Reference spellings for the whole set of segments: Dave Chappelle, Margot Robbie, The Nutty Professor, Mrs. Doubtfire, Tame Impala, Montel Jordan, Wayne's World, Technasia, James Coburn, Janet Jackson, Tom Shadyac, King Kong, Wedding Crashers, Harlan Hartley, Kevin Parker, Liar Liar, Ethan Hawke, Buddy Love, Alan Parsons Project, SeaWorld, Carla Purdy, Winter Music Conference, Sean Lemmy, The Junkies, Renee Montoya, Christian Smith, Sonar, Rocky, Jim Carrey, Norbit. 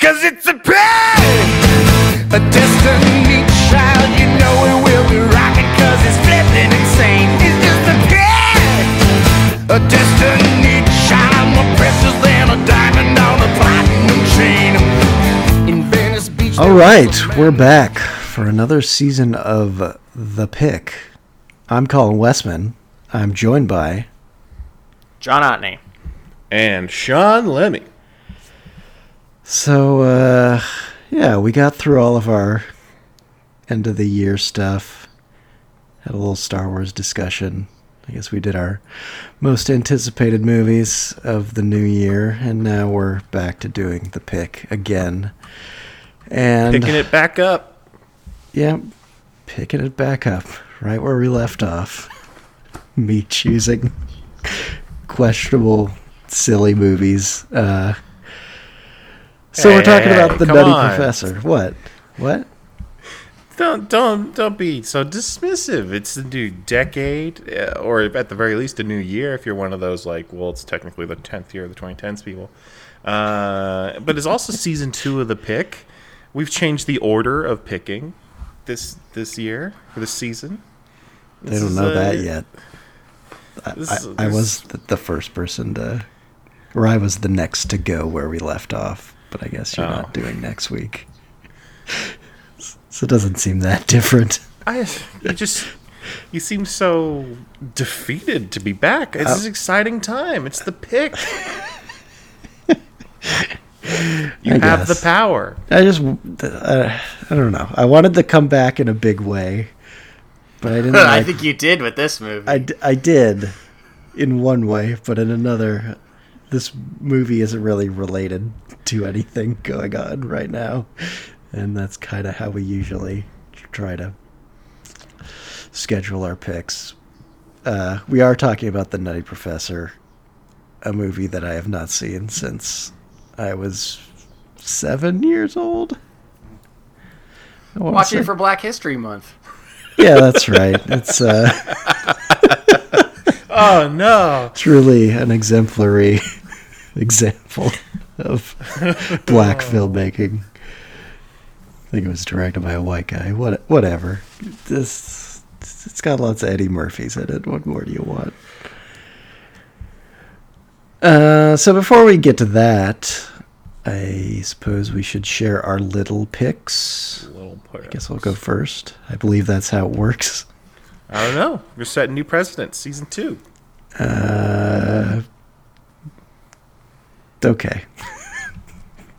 'Cause it's a pain, a destiny child. You know it will be rocking 'cause it's flipping insane. It's just a pain, a destiny child, more precious than a diamond on a platinum chain. In Venice Beach. All right, we're back for another season of The Pick. I'm Colin Westman. I'm joined by John Otney and Sean Lemmy. So, yeah, we got through all of our end-of-the-year stuff, had a little Star Wars discussion. I guess we did our most anticipated movies of the new year, and now we're back to doing The Pick again. And picking it back up. Yeah, picking it back up, right where we left off. Me choosing questionable, silly movies, So we're talking about The Nutty Professor. What? Don't be so dismissive. It's the new decade, or at the very least, a new year. If you're one of those like, well, it's technically the 10th year of the 2010s people. But it's also season 2 of The Pick. We've changed the order of picking this year for this season. They don't know that yet. I was the first person to, or I was the next to go where we left off. But I guess you're not doing next week. So it doesn't seem that different. You seem so defeated to be back. It's an exciting time. It's The Pick. I have the power. I don't know. I wanted to come back in a big way, but I didn't. I think you did with this movie. I did in one way, but in another, this movie isn't really related to anything going on right now, and that's kind of how we usually try to schedule our picks. We are talking about The Nutty Professor, a movie that I have not seen since I was 7 years old. Watch it for Black History Month. Yeah, that's right. It's oh no! Truly an exemplary example of black filmmaking. I think it was directed by a white guy. Whatever. It's got lots of Eddie Murphys in it. What more do you want? So before we get to that, I suppose we should share our little picks. I guess I'll go first. I believe that's how it works. I don't know. We're setting new precedents. Season 2. Okay.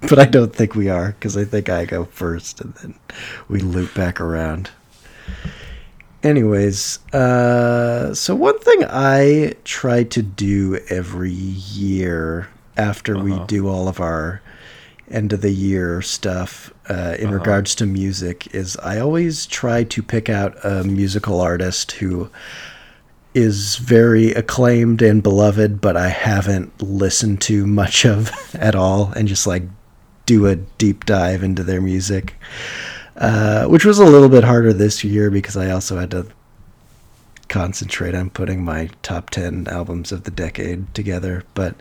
But I don't think we are, because I think I go first and then we loop back around. Anyways, so one thing I try to do every year after we do all of our end of the year stuff in regards to music is I always try to pick out a musical artist who is very acclaimed and beloved, but I haven't listened to much of at all, and just like do a deep dive into their music, which was a little bit harder this year because I also had to concentrate on putting my top 10 albums of the decade together. But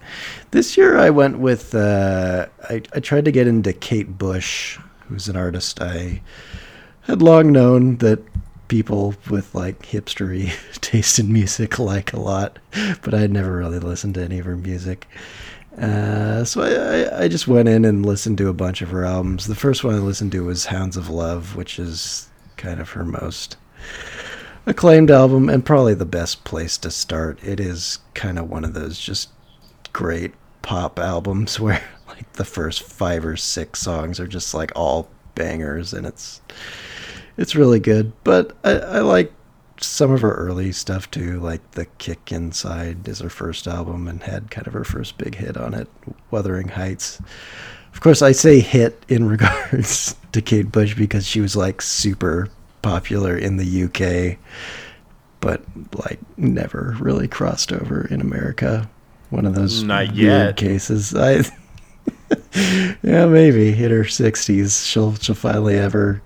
this year I went with, I tried to get into Kate Bush, who's an artist I had long known that people with like hipstery taste in music like a lot, but I had never really listened to any of her music. So I just went in and listened to a bunch of her albums. The first one I listened to was Hounds of Love, which is kind of her most acclaimed album and probably the best place to start. It is kind of one of those just great pop albums where like the first 5 or 6 songs are just like all bangers, and it's really good, but I like some of her early stuff too, like The Kick Inside is her first album and had kind of her first big hit on it, Wuthering Heights. Of course, I say hit in regards to Kate Bush because she was like super popular in the UK, but like never really crossed over in America. One of those not yet cases. I yeah, maybe in her 60s she'll finally have her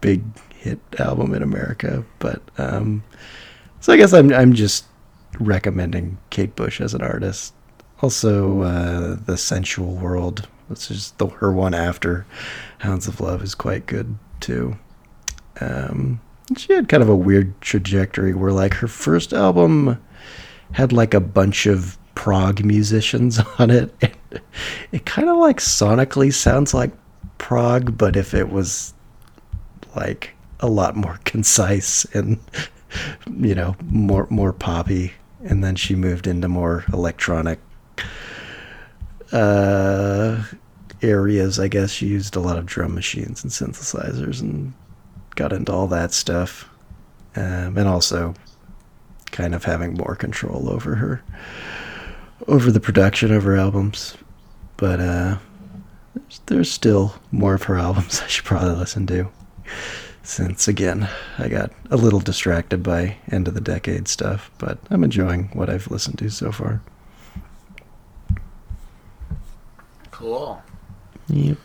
big hit album in America, but so I guess I'm just recommending Kate Bush as an artist. Also, The Sensual World This is her one after Hounds of Love is quite good too. She had kind of a weird trajectory where like her first album had like a bunch of prog musicians on it. It kind of like sonically sounds like prog, but if it was like a lot more concise and, you know, more poppy. And then she moved into more electronic areas, I guess. She used a lot of drum machines and synthesizers and got into all that stuff. And also kind of having more control over the production of her albums. But there's still more of her albums I should probably listen to, since again I got a little distracted by end of the decade stuff, but I'm enjoying what I've listened to so far. Cool. Yep.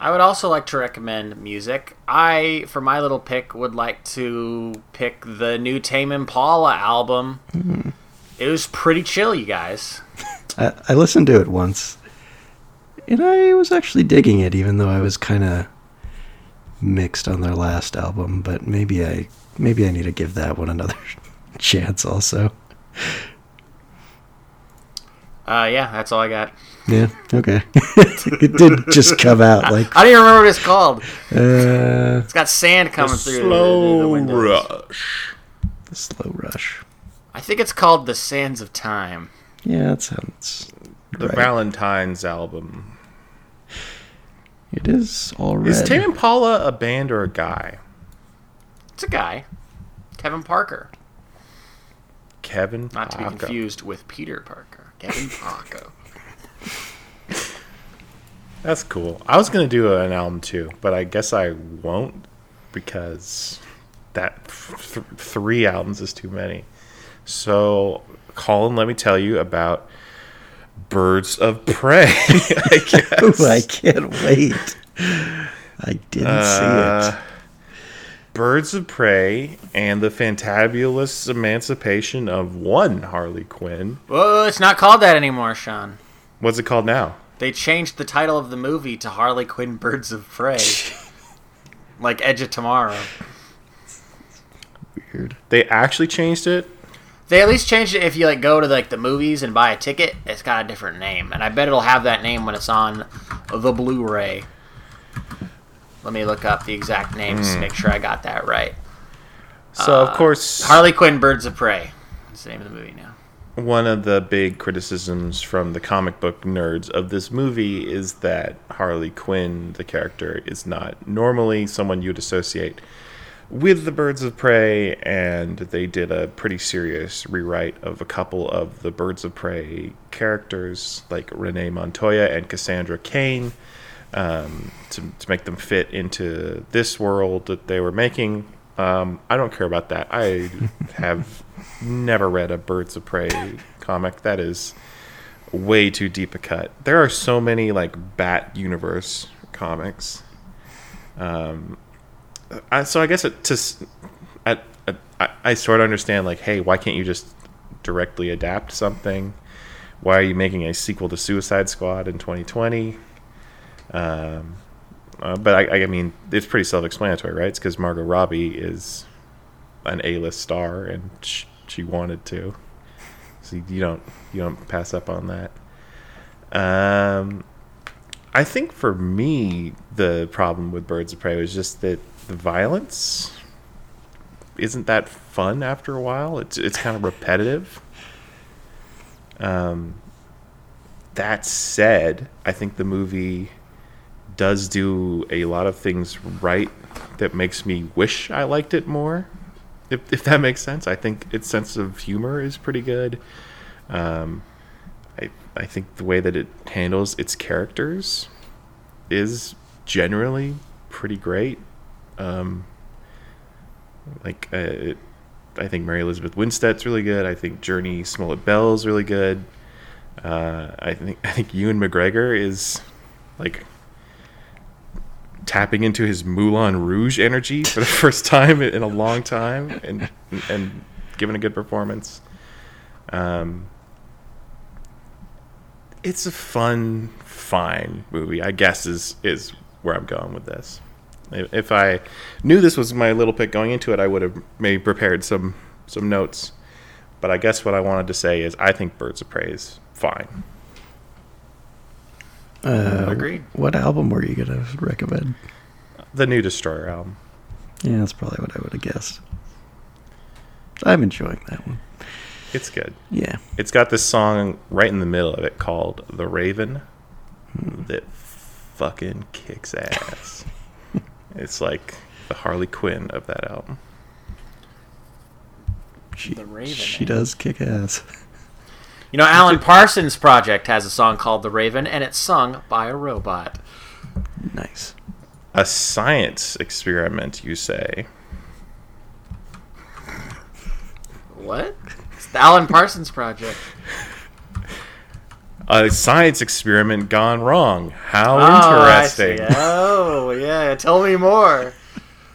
I would also like to recommend music. I, for my little pick, would like to pick the new Tame Impala album. Mm. It was pretty chill, you guys. I listened to it once, and I was actually digging it, even though I was kind of mixed on their last album. But maybe I need to give that one another chance also. Yeah, that's all I got. Yeah, okay. It did just come out like... I don't even remember what it's called. It's got sand coming through the windows. The Slow Rush. I think it's called The Sands of Time. Yeah, that sounds right. The Valentine's album. It is all red. Is Tame Impala a band or a guy? It's a guy. Kevin Parker. Kevin Parker. Not to be confused with Peter Parker. Kevin Parker. That's cool. I was going to do an album too, but I guess I won't, because that three albums is too many. So, Colin, let me tell you about Birds of Prey, I guess. I can't wait. I didn't see it. Birds of Prey and the Fantabulous Emancipation of One Harley Quinn. Whoa, it's not called that anymore, Sean. What's it called now? They changed the title of the movie to Harley Quinn Birds of Prey. Like Edge of Tomorrow. Weird. They actually changed it? They at least changed it. If you like go to like the movies and buy a ticket, it's got a different name. And I bet it'll have that name when it's on the Blu-ray. Let me look up the exact names to make sure I got that right. So, of course... Harley Quinn Birds of Prey. That's the name of the movie now. One of the big criticisms from the comic book nerds of this movie is that Harley Quinn, the character, is not normally someone you'd associate with the Birds of Prey, and they did a pretty serious rewrite of a couple of the Birds of Prey characters, like Renee Montoya and Cassandra Cain, to make them fit into this world that they were making. I don't care about that. I have never read a Birds of Prey comic. That is way too deep a cut. There are so many like Bat Universe comics. I sort of understand, like, hey, why can't you just directly adapt something? Why are you making a sequel to Suicide Squad in 2020? But I mean, it's pretty self-explanatory, right? It's because Margot Robbie is an A-list star, and she wanted to. So you don't pass up on that. I think for me, the problem with Birds of Prey was just that the violence isn't that fun after a while. It's kind of repetitive. That said, I think the movie does do a lot of things right that makes me wish I liked it more, if that makes sense. I think its sense of humor is pretty good. I think the way that it handles its characters is generally pretty great. I think Mary Elizabeth Winstead's really good. I think Journey Smollett-Bell's really good. I think Ewan McGregor is like tapping into his Moulin Rouge energy for the first time in a long time and giving a good performance. it's a fun, fine movie, I guess, is where I'm going with this. If I knew this was my little pick going into it, I would have maybe prepared some notes. But I guess what I wanted to say is I think Birds of Prey is fine. I agree. What album were you going to recommend? The New Destroyer album. Yeah, that's probably what I would have guessed. I'm enjoying that one. It's good. Yeah. It's got this song right in the middle of it called The Raven that fucking kicks ass. It's like the Harley Quinn of that album. The Raven. She does kick ass. You know, Alan Parsons Project has a song called The Raven, and it's sung by a robot. Nice. A science experiment, you say? What? It's the Alan Parsons Project. A science experiment gone wrong. How interesting. Oh, yeah. Tell me more.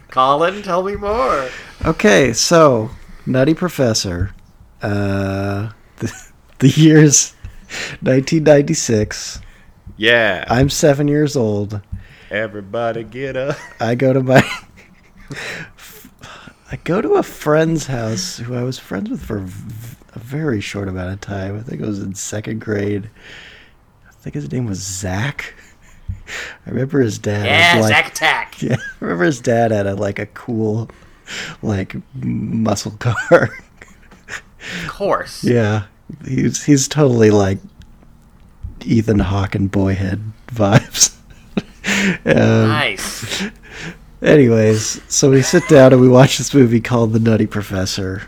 Colin, tell me more. Okay, so Nutty Professor. The year's 1996. Yeah. I'm 7 years old. Everybody get up. I go to a friend's house who I was friends with for a very short amount of time. I think it was in second grade. I think his name was Zach. I remember his dad. Yeah, like, Zach Attack. Yeah, I remember his dad had a cool, muscle car. Of course. Yeah. He's totally like Ethan Hawke and Boyhood vibes. Nice. Anyways, so we sit down and we watch this movie called The Nutty Professor.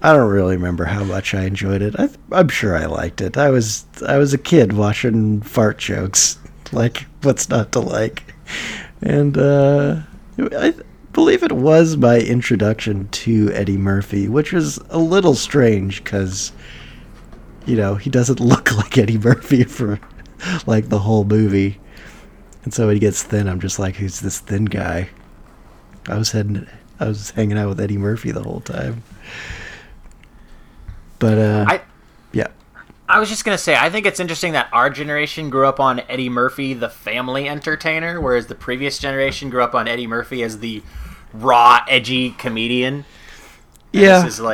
I don't really remember how much I enjoyed it. I'm sure I liked it. I was a kid watching fart jokes. Like, what's not to like? And I believe it was my introduction to Eddie Murphy, which was a little strange because, you know, he doesn't look like Eddie Murphy for like the whole movie. And so when he gets thin, I'm just like, who's this thin guy? I was hanging out with Eddie Murphy the whole time. But, yeah. I was just going to say, I think it's interesting that our generation grew up on Eddie Murphy, the family entertainer, whereas the previous generation grew up on Eddie Murphy as the raw, edgy comedian. And yeah. This is,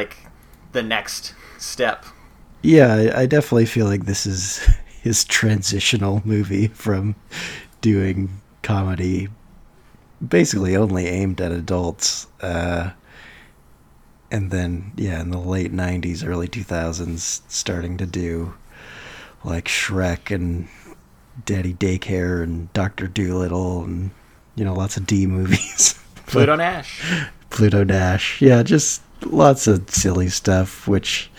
the next step. Yeah, I definitely feel like this is his transitional movie from doing comedy basically only aimed at adults and then in the late 90s, early 2000s, starting to do Shrek and Daddy Daycare and Dr. Dolittle and lots of D movies. Pluto Nash. Yeah, just lots of silly stuff, which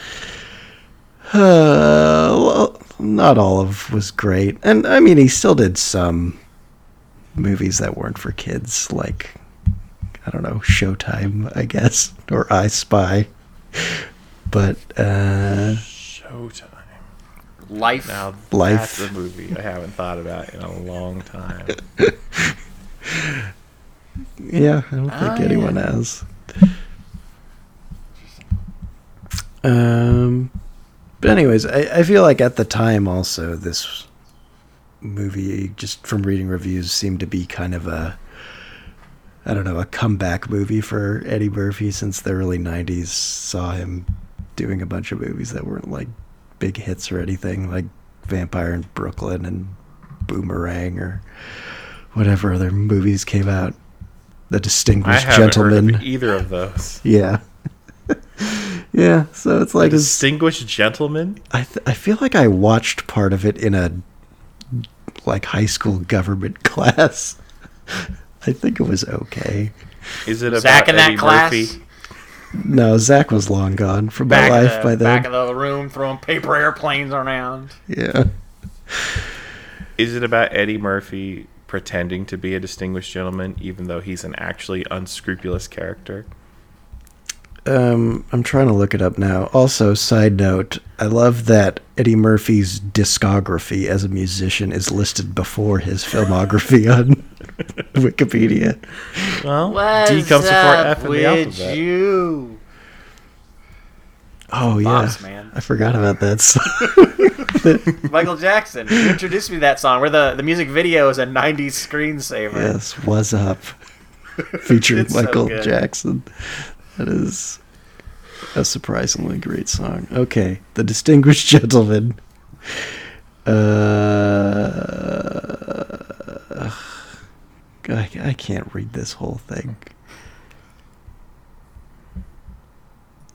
not all of was great. And I mean, he still did some movies that weren't for kids, like, I don't know, Showtime, I guess, or I Spy. But Showtime. Life. Now that's a movie I haven't thought about in a long time. Yeah, I don't think anyone has. But anyways, I feel like at the time also this movie, just from reading reviews, seemed to be kind of a comeback movie for Eddie Murphy, since the early 90s saw him doing a bunch of movies that weren't big hits or anything, like Vampire in Brooklyn and Boomerang or whatever other movies came out. The Distinguished Gentleman. I haven't heard of either of those. Yeah. Yeah, so it's like a Distinguished Gentleman. I feel like I watched part of it in a high school government class. I think it was okay. Is it about Zach in that Eddie class? Murphy? No, Zach was long gone from my life by then. Back of the room, throwing paper airplanes around. Yeah. Is it about Eddie Murphy pretending to be a distinguished gentleman, even though he's an actually unscrupulous character? I'm trying to look it up now. Also, side note, I love that Eddie Murphy's discography as a musician is listed before his filmography on Wikipedia. Well, D comes before F in the alphabet. Oh, yeah. Boss Man. I forgot about that song. Michael Jackson. You introduced me to that song, where the music video is a 90s screensaver. Yes, Was Up. Featuring Michael Jackson. That is a surprisingly great song. Okay. The Distinguished Gentleman. I can't read this whole thing.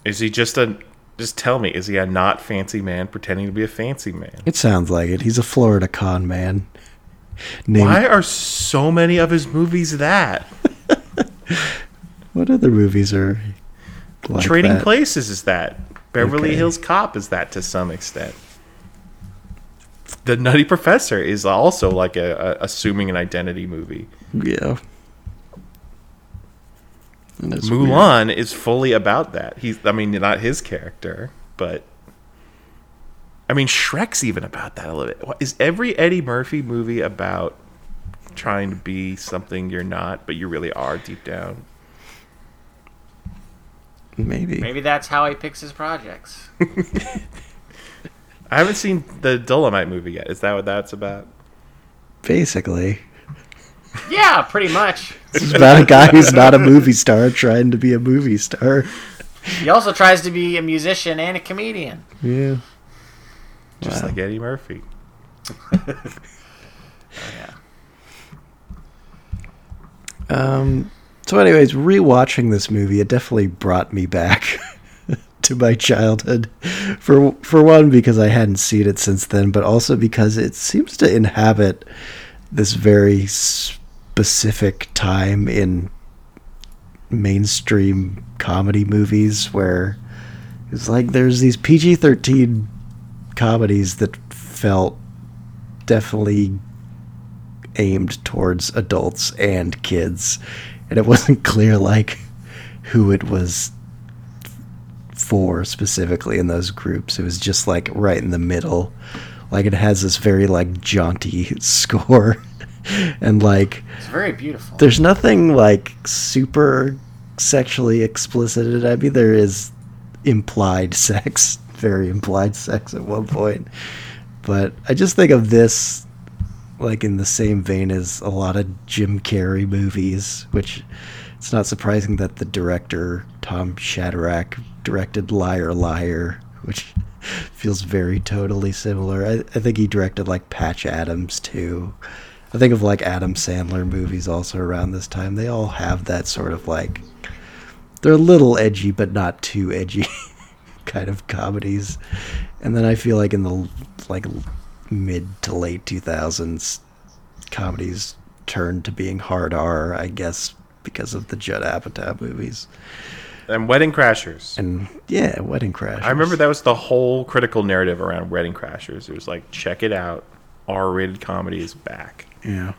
Is he just a... Just tell me, is he a not fancy man pretending to be a fancy man? It sounds like it. He's a Florida con man. Why are so many of his movies that? What other movies are like Trading that? Places is that. Beverly Hills Cop is that to some extent. The Nutty Professor is also like a assuming an identity movie. Yeah. Mulan is fully about that. Not his character, but I mean, Shrek's even about that a little bit. Is every Eddie Murphy movie about trying to be something you're not, but you really are deep down? Maybe that's how he picks his projects. I haven't seen the Dolomite movie yet. Is that what that's about? Basically. Yeah, pretty much. It's about a guy who's not a movie star trying to be a movie star. He also tries to be a musician and a comedian. Yeah. Just like Eddie Murphy. Oh, yeah. So anyways, rewatching this movie, it definitely brought me back to my childhood. For one, because I hadn't seen it since then, but also because it seems to inhabit this very specific time in mainstream comedy movies where it's like there's these PG-13 comedies that felt definitely aimed towards adults and kids, and it wasn't clear like who it was for specifically in those groups. It was just like right in the middle. Like it has this very like jaunty score and like it's very beautiful. There's nothing like super sexually explicit. I mean, there is implied sex, very implied sex at one point. But I just think of this like in the same vein as a lot of Jim Carrey movies, which it's not surprising that the director, Tom Shadyac, directed Liar Liar, which feels very totally similar. I think he directed like Patch Adams too. I think of like Adam Sandler movies also around this time. They all have that sort of like, they're a little edgy but not too edgy kind of comedies. And then I feel like in the like mid to late 2000s, comedies turned to being hard R, I guess, because of the Judd Apatow movies. And Wedding Crashers. And yeah, Wedding Crashers. I remember that was the whole critical narrative around Wedding Crashers. It was like, check it out, R-rated comedy is back. Yeah.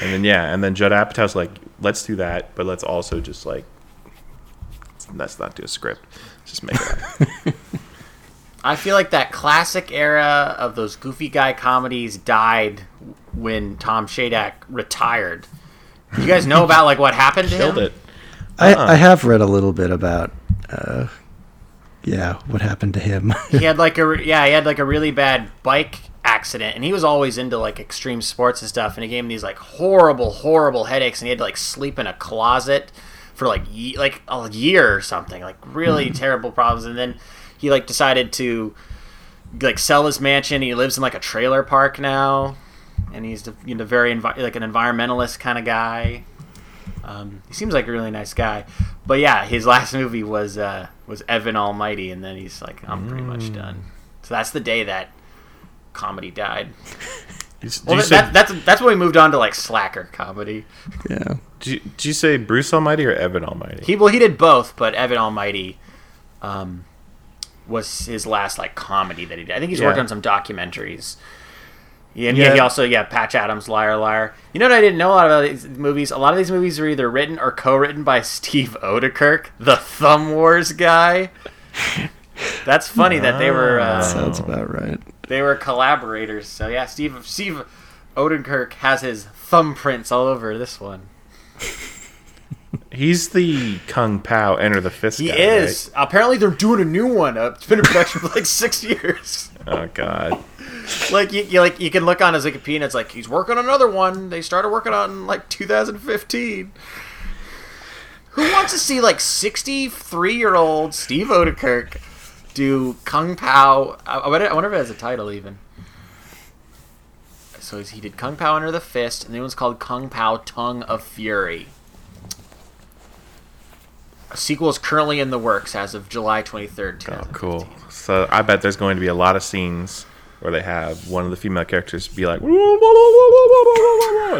and then Judd Apatow's like, let's do that, but let's also just like, let's not do a script. Let's just make it up. I feel like that classic era of those goofy guy comedies died when Tom Shadyac retired. Do you guys know about like what happened to him? Killed it. I have read a little bit about, what happened to him. he had like a really bad bike accident, and he was always into like extreme sports and stuff. And it gave him these like horrible headaches, and he had to like sleep in a closet for like a year or something. Like really terrible problems. And then he like decided to like sell his mansion. He lives in like a trailer park now, and he's very an environmentalist kind of guy. He seems like a really nice guy, but yeah, his last movie was Evan Almighty, and then he's like, I'm pretty much done. So that's the day that comedy died. That's when we moved on to like slacker comedy. Yeah. Did you say Bruce Almighty or Evan Almighty? He did both, but Evan Almighty was his last like comedy that he did. I think he's worked on some documentaries. Yeah, he also, Patch Adams, Liar, Liar. You know what I didn't know a lot about these movies? A lot of these movies are either written or co-written by Steve Oedekerk, the Thumb Wars guy. That's funny that they were... sounds about right. They were collaborators. So yeah, Steve Oedekerk has his thumbprints all over this one. He's the Kung Pao Enter the Fist guy. He is. Right? Apparently, they're doing a new one. It's been in production for like 6 years. Oh God! Like you can look on his Wikipedia. And it's like he's working on another one. They started working on in like 2015. Who wants to see like 63-year-old Steve Oedekerk do Kung Pao? I wonder if it has a title even. So he did Kung Pao Enter the Fist, and the one's called Kung Pao Tongue of Fury. A sequel is currently in the works as of July 23rd, 2015. Oh, cool. So I bet there's going to be a lot of scenes where they have one of the female characters be like,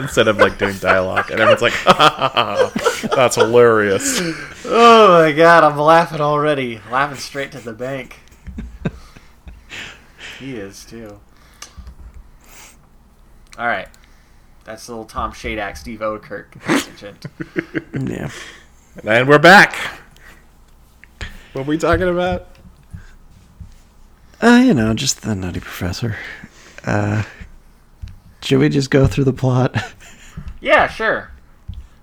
instead of like doing dialogue. And everyone's like, oh, that's hilarious. Oh my God, I'm laughing already. Laughing straight to the bank. He is too. All right. That's little Tom Shadyac, Steve Oedekerk. Yeah. And we're back. What are we talking about? Just the Nutty Professor. Should we just go through the plot? Yeah, sure.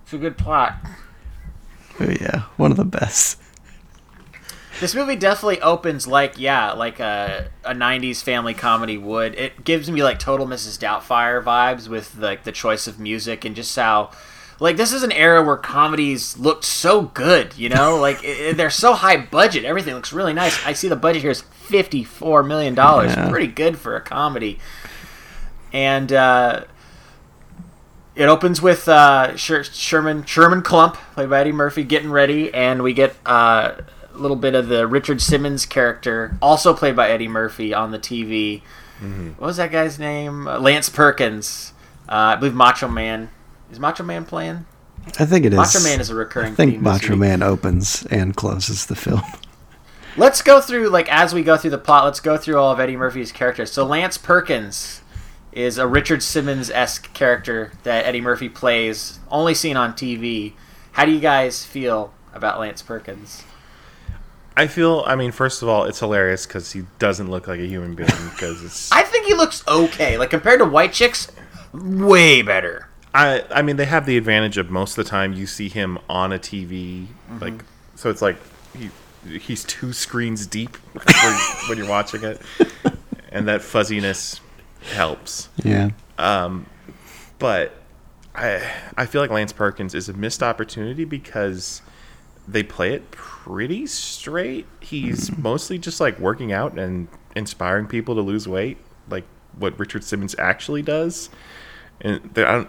It's a good plot. Oh, yeah. One of the best. This movie definitely opens like a 90s family comedy would. It gives me like total Mrs. Doubtfire vibes with like the choice of music and just how like this is an era where comedies looked so good, you know? Like they're so high budget. Everything looks really nice. I see the budget here is $54 million. Yeah. Pretty good for a comedy. And it opens with Sherman Klump, played by Eddie Murphy, getting ready, and we get little bit of the Richard Simmons character, also played by Eddie Murphy, on the TV. Mm-hmm. What was that guy's name? Lance Perkins. I believe Macho Man. Is Macho Man playing? I think it is. Macho Man is a recurring theme. I think Macho Man opens and closes the film. Let's go through, like, as we go through the plot, let's go through all of Eddie Murphy's characters. So Lance Perkins is a Richard Simmons-esque character that Eddie Murphy plays, only seen on TV. How do you guys feel about Lance Perkins? First of all, it's hilarious because he doesn't look like a human being. I think he looks okay. Like, compared to white chicks, way better. I mean, they have the advantage of most of the time you see him on a TV. Mm-hmm. Like, so it's like he's two screens deep when you're watching it. And that fuzziness helps. Yeah. But I feel like Lance Perkins is a missed opportunity because they play it pretty straight. He's mostly just like working out and inspiring people to lose weight, like what Richard Simmons actually does. And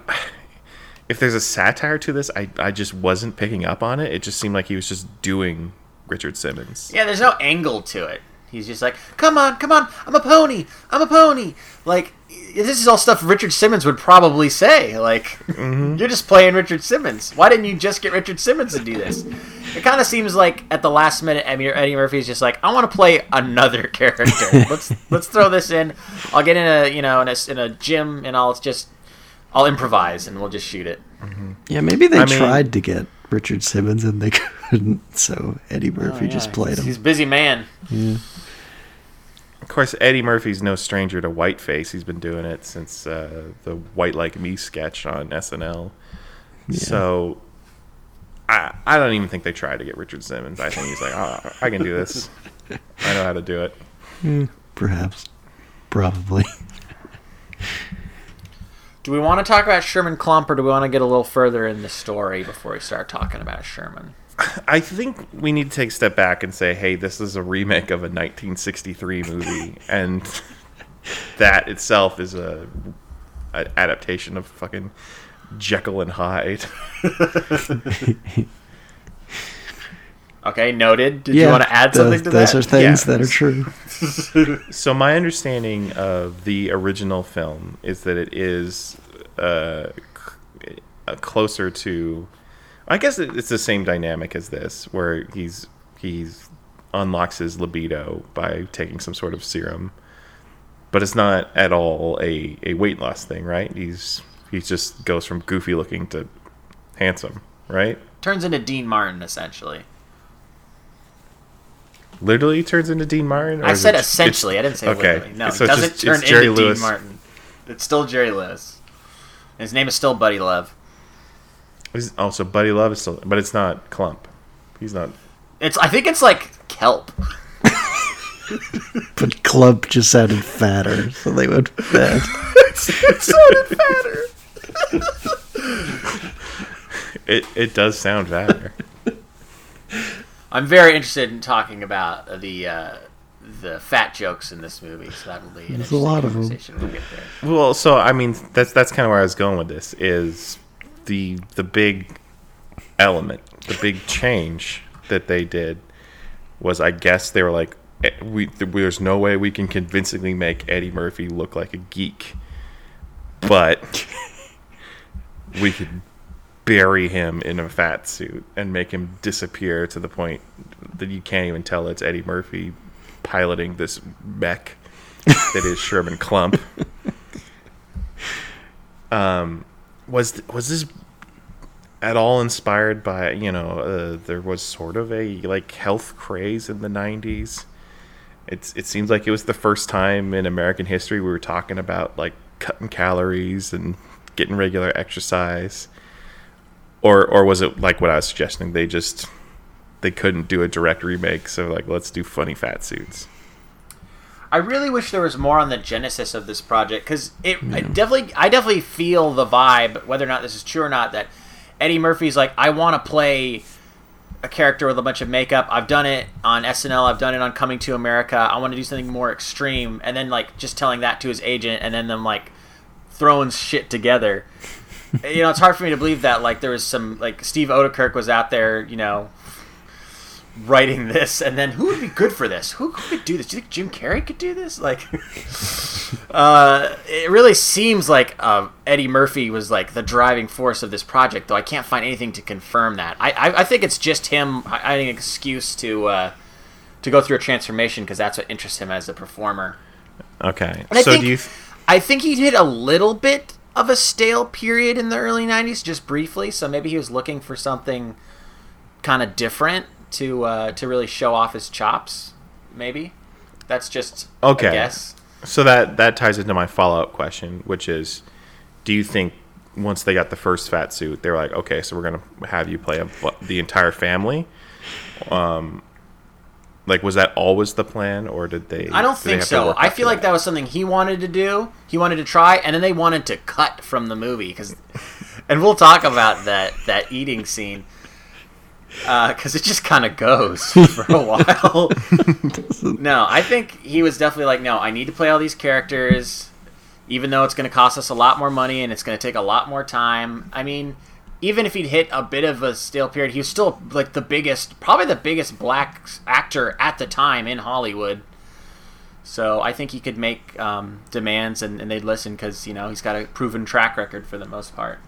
if there's a satire to this, I just wasn't picking up on it. It just seemed like he was just doing Richard Simmons. Yeah, there's no angle to it. He's just like, come on, I'm a pony. Like, this is all stuff Richard Simmons would probably say. Like, mm-hmm. You're just playing Richard Simmons. Why didn't you just get Richard Simmons to do this? It kind of seems like at the last minute, Eddie Murphy's just like, I want to play another character. Let's throw this in. I'll get in a gym and I'll improvise and we'll just shoot it. Mm-hmm. Yeah, maybe they tried to get Richard Simmons and they couldn't, so Eddie Murphy just played him. He's a busy man. Yeah. Of course, Eddie Murphy's no stranger to whiteface. He's been doing it since the White Like Me sketch on SNL. Yeah. So I don't even think they tried to get Richard Simmons. I think he's like, I can do this. I know how to do it. Perhaps. Probably. Do we want to talk about Sherman Klump, or do we want to get a little further in the story before we start talking about Sherman? I think we need to take a step back and say, hey, this is a remake of a 1963 movie, and that itself is an adaptation of fucking Jekyll and Hyde. Okay, noted. Did you want to add something to that? Those are things that are true. So my understanding of the original film is that it is closer to... I guess it's the same dynamic as this, where he's unlocks his libido by taking some sort of serum. But it's not at all a weight loss thing, right? He just goes from goofy looking to handsome, right? Turns into Dean Martin, essentially. Literally turns into Dean Martin? Or I said essentially. I didn't say literally. No, so it doesn't turn into Dean Martin. It's still Jerry Lewis. His name is still Buddy Love. Also, Buddy Love is still, but it's not Klump. He's not. It's. I think it's like kelp. But Klump just sounded fatter, so they went with that. It sounded fatter. It does sound fatter. I'm very interested in talking about the fat jokes in this movie, so that'll be an interesting conversation when we get there. Well, so I mean, that's kind of where I was going with this is the big element, the big change that they did was, I guess they were like, there's no way we can convincingly make Eddie Murphy look like a geek, but we could bury him in a fat suit and make him disappear to the point that you can't even tell it's Eddie Murphy piloting this mech that is Sherman Klump. Was this at all inspired by, there was sort of a health craze in the 90s? It seems like it was the first time in American history we were talking about cutting calories and getting regular exercise. Or was it like what I was suggesting? They couldn't do a direct remake, so let's do funny fat suits. I really wish there was more on the genesis of this project, because I definitely feel the vibe, whether or not this is true or not, that Eddie Murphy's like, I want to play a character with a bunch of makeup. I've done it on SNL. I've done it on Coming to America. I want to do something more extreme, and then just telling that to his agent, and then them throwing shit together. It's hard for me to believe that there was some Steve Oedekerk was out there, writing this, and then who would be good for this? Who could do this? Do you think Jim Carrey could do this? It really seems like Eddie Murphy was the driving force of this project, though I can't find anything to confirm that. I think it's just him having an excuse to go through a transformation, because that's what interests him as a performer. Okay, I think he did a little bit of a stale period in the early 90s, just briefly, so maybe he was looking for something kind of different to really show off his chops, maybe. That's just okay. I guess. So that ties into my follow-up question, which is, do you think once they got the first fat suit, they were like, okay, so we're going to have you play the entire family? Was that always the plan, or did they... I don't think so. I feel like that was something he wanted to do, he wanted to try, and then they wanted to cut from the movie, because... and we'll talk about that eating scene. Because it just kind of goes for a while. No, I think he was definitely like, no, I need to play all these characters, even though it's going to cost us a lot more money and it's going to take a lot more time. I mean, even if he'd hit a bit of a stale period, he was still probably the biggest black actor at the time in Hollywood. So I think he could make demands and they'd listen, because he's got a proven track record for the most part.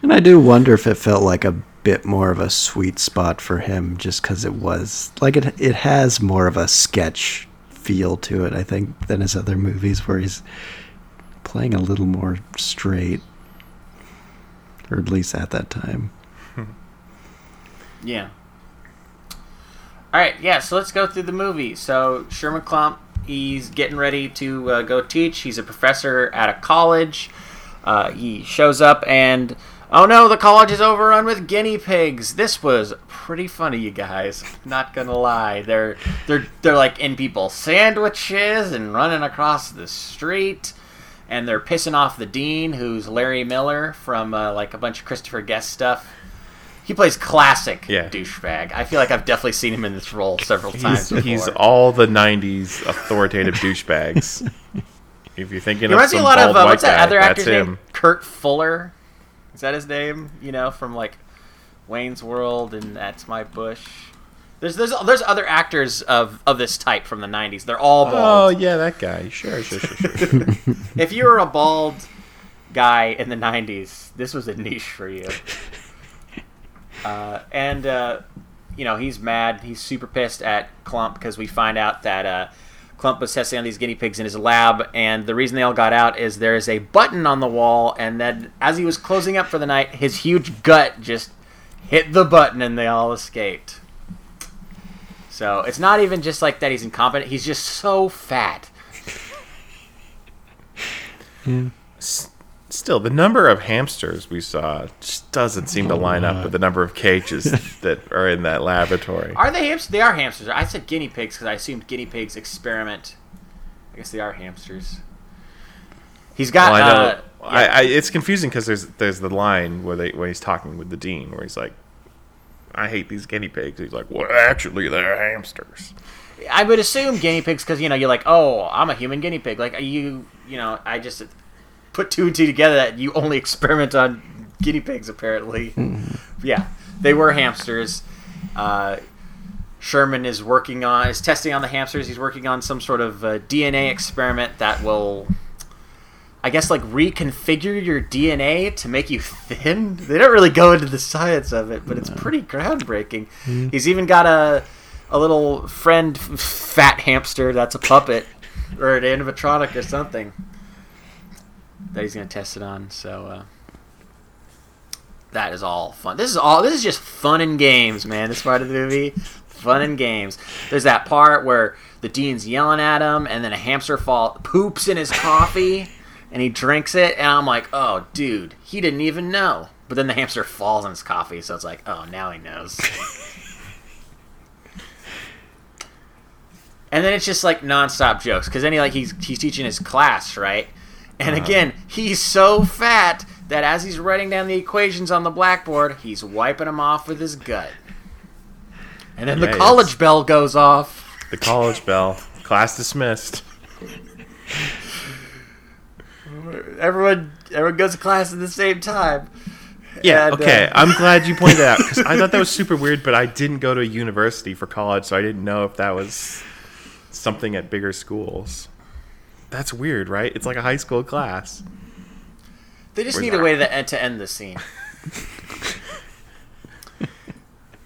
And I do wonder if it felt like a bit more of a sweet spot for him, just because it was it has more of a sketch feel to it, I think, than his other movies where he's playing a little more straight, or at least at that time. Yeah. All right, yeah, so let's go through the movie. So Sherman Klump, he's getting ready to go teach. He's a professor at a college. He shows up and... oh no, the college is overrun with guinea pigs. This was pretty funny, you guys. Not gonna lie. They're in people's sandwiches and running across the street, and they're pissing off the dean, who's Larry Miller from a bunch of Christopher Guest stuff. He plays classic douchebag. I feel like I've definitely seen him in this role several times before. He's all the 90s authoritative douchebags. If you're thinking of some bald white guy, what's that other actor's name? Kurt Fuller. Is that his name? From Wayne's World and That's My Bush. There's other actors of this type from the 90s. They're all bald. Oh yeah, that guy. Sure. If you were a bald guy in the 90s, this was a niche for you. He's mad. He's super pissed at Klump, because we find out that Klump was testing on these guinea pigs in his lab, and the reason they all got out is there is a button on the wall, and then as he was closing up for the night, his huge gut just hit the button and they all escaped. So it's not even just that he's incompetent, he's just so fat. Yeah. still, the number of hamsters we saw just doesn't seem to line up with the number of cages that are in that laboratory. Are they hamsters? They are hamsters. I said guinea pigs because I assumed guinea pigs experiment. I guess they are hamsters. He's got... Well, it's confusing because there's the line where he's talking with the dean where he's like, I hate these guinea pigs. He's like, well, actually, they're hamsters. I would assume guinea pigs because, you know, you're like, oh, I'm a human guinea pig. Like, you know, I just... put two and two together that you only experiment on guinea pigs, apparently. Yeah, they were hamsters. Sherman is testing on the hamsters. He's working on some sort of DNA experiment that will, I guess, like reconfigure your DNA to make you thin. They don't really go into the science of it, but it's pretty groundbreaking. Mm-hmm. He's even got a little friend fat hamster that's a puppet or an animatronic or something that he's going to test it on, so that is all fun. This is just fun and games, man, this part of the movie. Fun and games. There's that part where the dean's yelling at him, and then a hamster poops in his coffee, and he drinks it, and I'm like, oh, dude, he didn't even know. But then the hamster falls in his coffee, so it's like, oh, now he knows. And then it's just, like, nonstop jokes, because then he's teaching his class, right? And again, he's so fat that as he's writing down the equations on the blackboard, he's wiping them off with his gut. And then the college bell goes off. The college bell. Class dismissed. Everyone goes to class at the same time. Yeah, and, okay. I'm glad you pointed that out because I thought that was super weird, but I didn't go to a university for college, so I didn't know if that was something at bigger schools. That's weird, right? It's like a high school class. They just need a way to end the scene.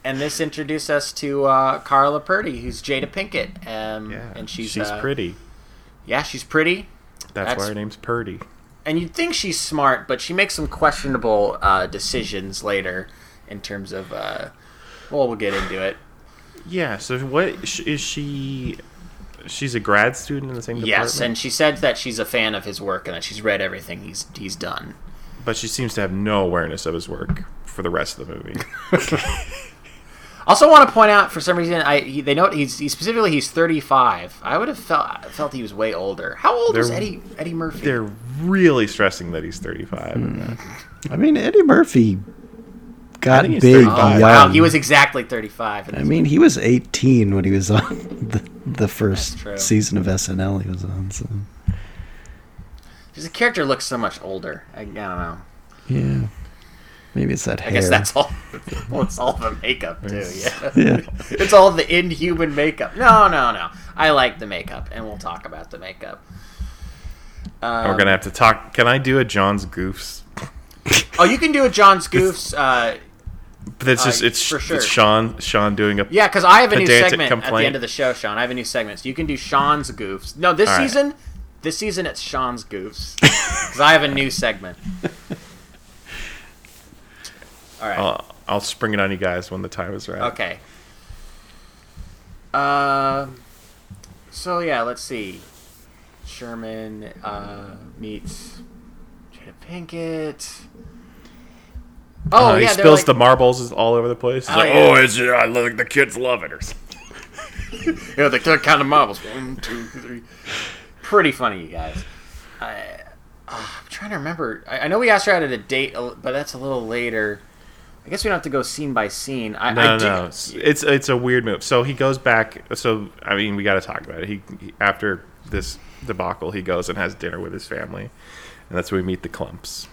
And this introduced us to Carla Purdy, who's Jada Pinkett. And she's pretty. Yeah, she's pretty. That's why her name's Purdy. And you'd think she's smart, but she makes some questionable decisions later in terms of... we'll get into it. Yeah, so what is she... She's a grad student in the same department? Yes, and she said that she's a fan of his work and that she's read everything he's done. But she seems to have no awareness of his work for the rest of the movie. Also want to point out, for some reason, they note he's 35. I would have felt he was way older. How old is Eddie Murphy? They're really stressing that he's 35. I mean, Eddie Murphy... got big. Wow, he was exactly 35. I mean, he was 18 when he was on the first season of SNL. He was on. So. Because the character looks so much older. I don't know. Yeah, maybe it's that hair. I guess that's all. Well, it's all the makeup too. Yeah. It's all the inhuman makeup. No. I like the makeup, and we'll talk about the makeup. We're gonna have to talk. Can I do a John's Goofs? Oh, you can do a John's Goofs. But it's just for sure. It's Sean doing a because I have a new segment at the end of the show, Sean. I have a new segment. So you can do Sean's Goofs. No, this season it's Sean's Goofs because I have a new segment. All right, I'll spring it on you guys when the time is right. Okay. So yeah, let's see. Sherman meets Jada Pinkett. Oh, he spills the marbles all over the place. He's I like the kids love it or something. Yeah, the kind of marbles. 1, 2, 3. Pretty funny, you guys. I'm trying to remember. I know we asked her out at a date, but that's a little later. I guess we don't have to go scene by scene. No. It's a weird move. So he goes back. So I mean, we got to talk about it. He after this debacle, he goes and has dinner with his family, and that's where we meet the Klumps.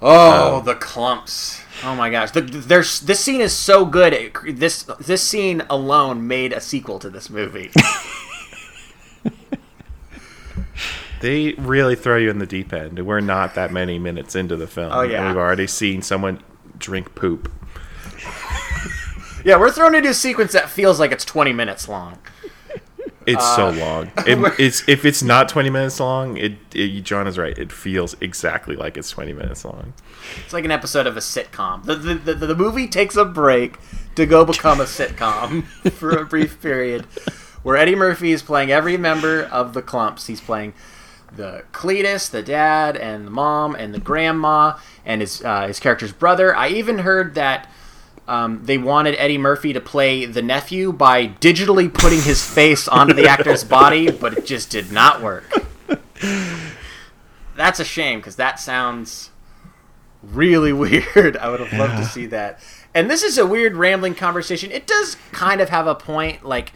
Oh, the Klumps. Oh, my gosh. This scene is so good. This scene alone made a sequel to this movie. They really throw you in the deep end. We're not that many minutes into the film. Oh, yeah. We've already seen someone drink poop. Yeah, we're thrown into a sequence that feels like it's 20 minutes long. It's so long. If it's not 20 minutes long, John is right. It feels exactly like it's 20 minutes long. It's like an episode of a sitcom. The movie takes a break to go become a sitcom for a brief period where Eddie Murphy is playing every member of the Klumps. He's playing the Cletus, the dad, and the mom, and the grandma, and his character's brother. I even heard that they wanted Eddie Murphy to play the nephew by digitally putting his face onto the actor's body, but it just did not work. That's a shame, because that sounds really weird. I would have loved to see that. And this is a weird rambling conversation. It does kind of have a point. Like,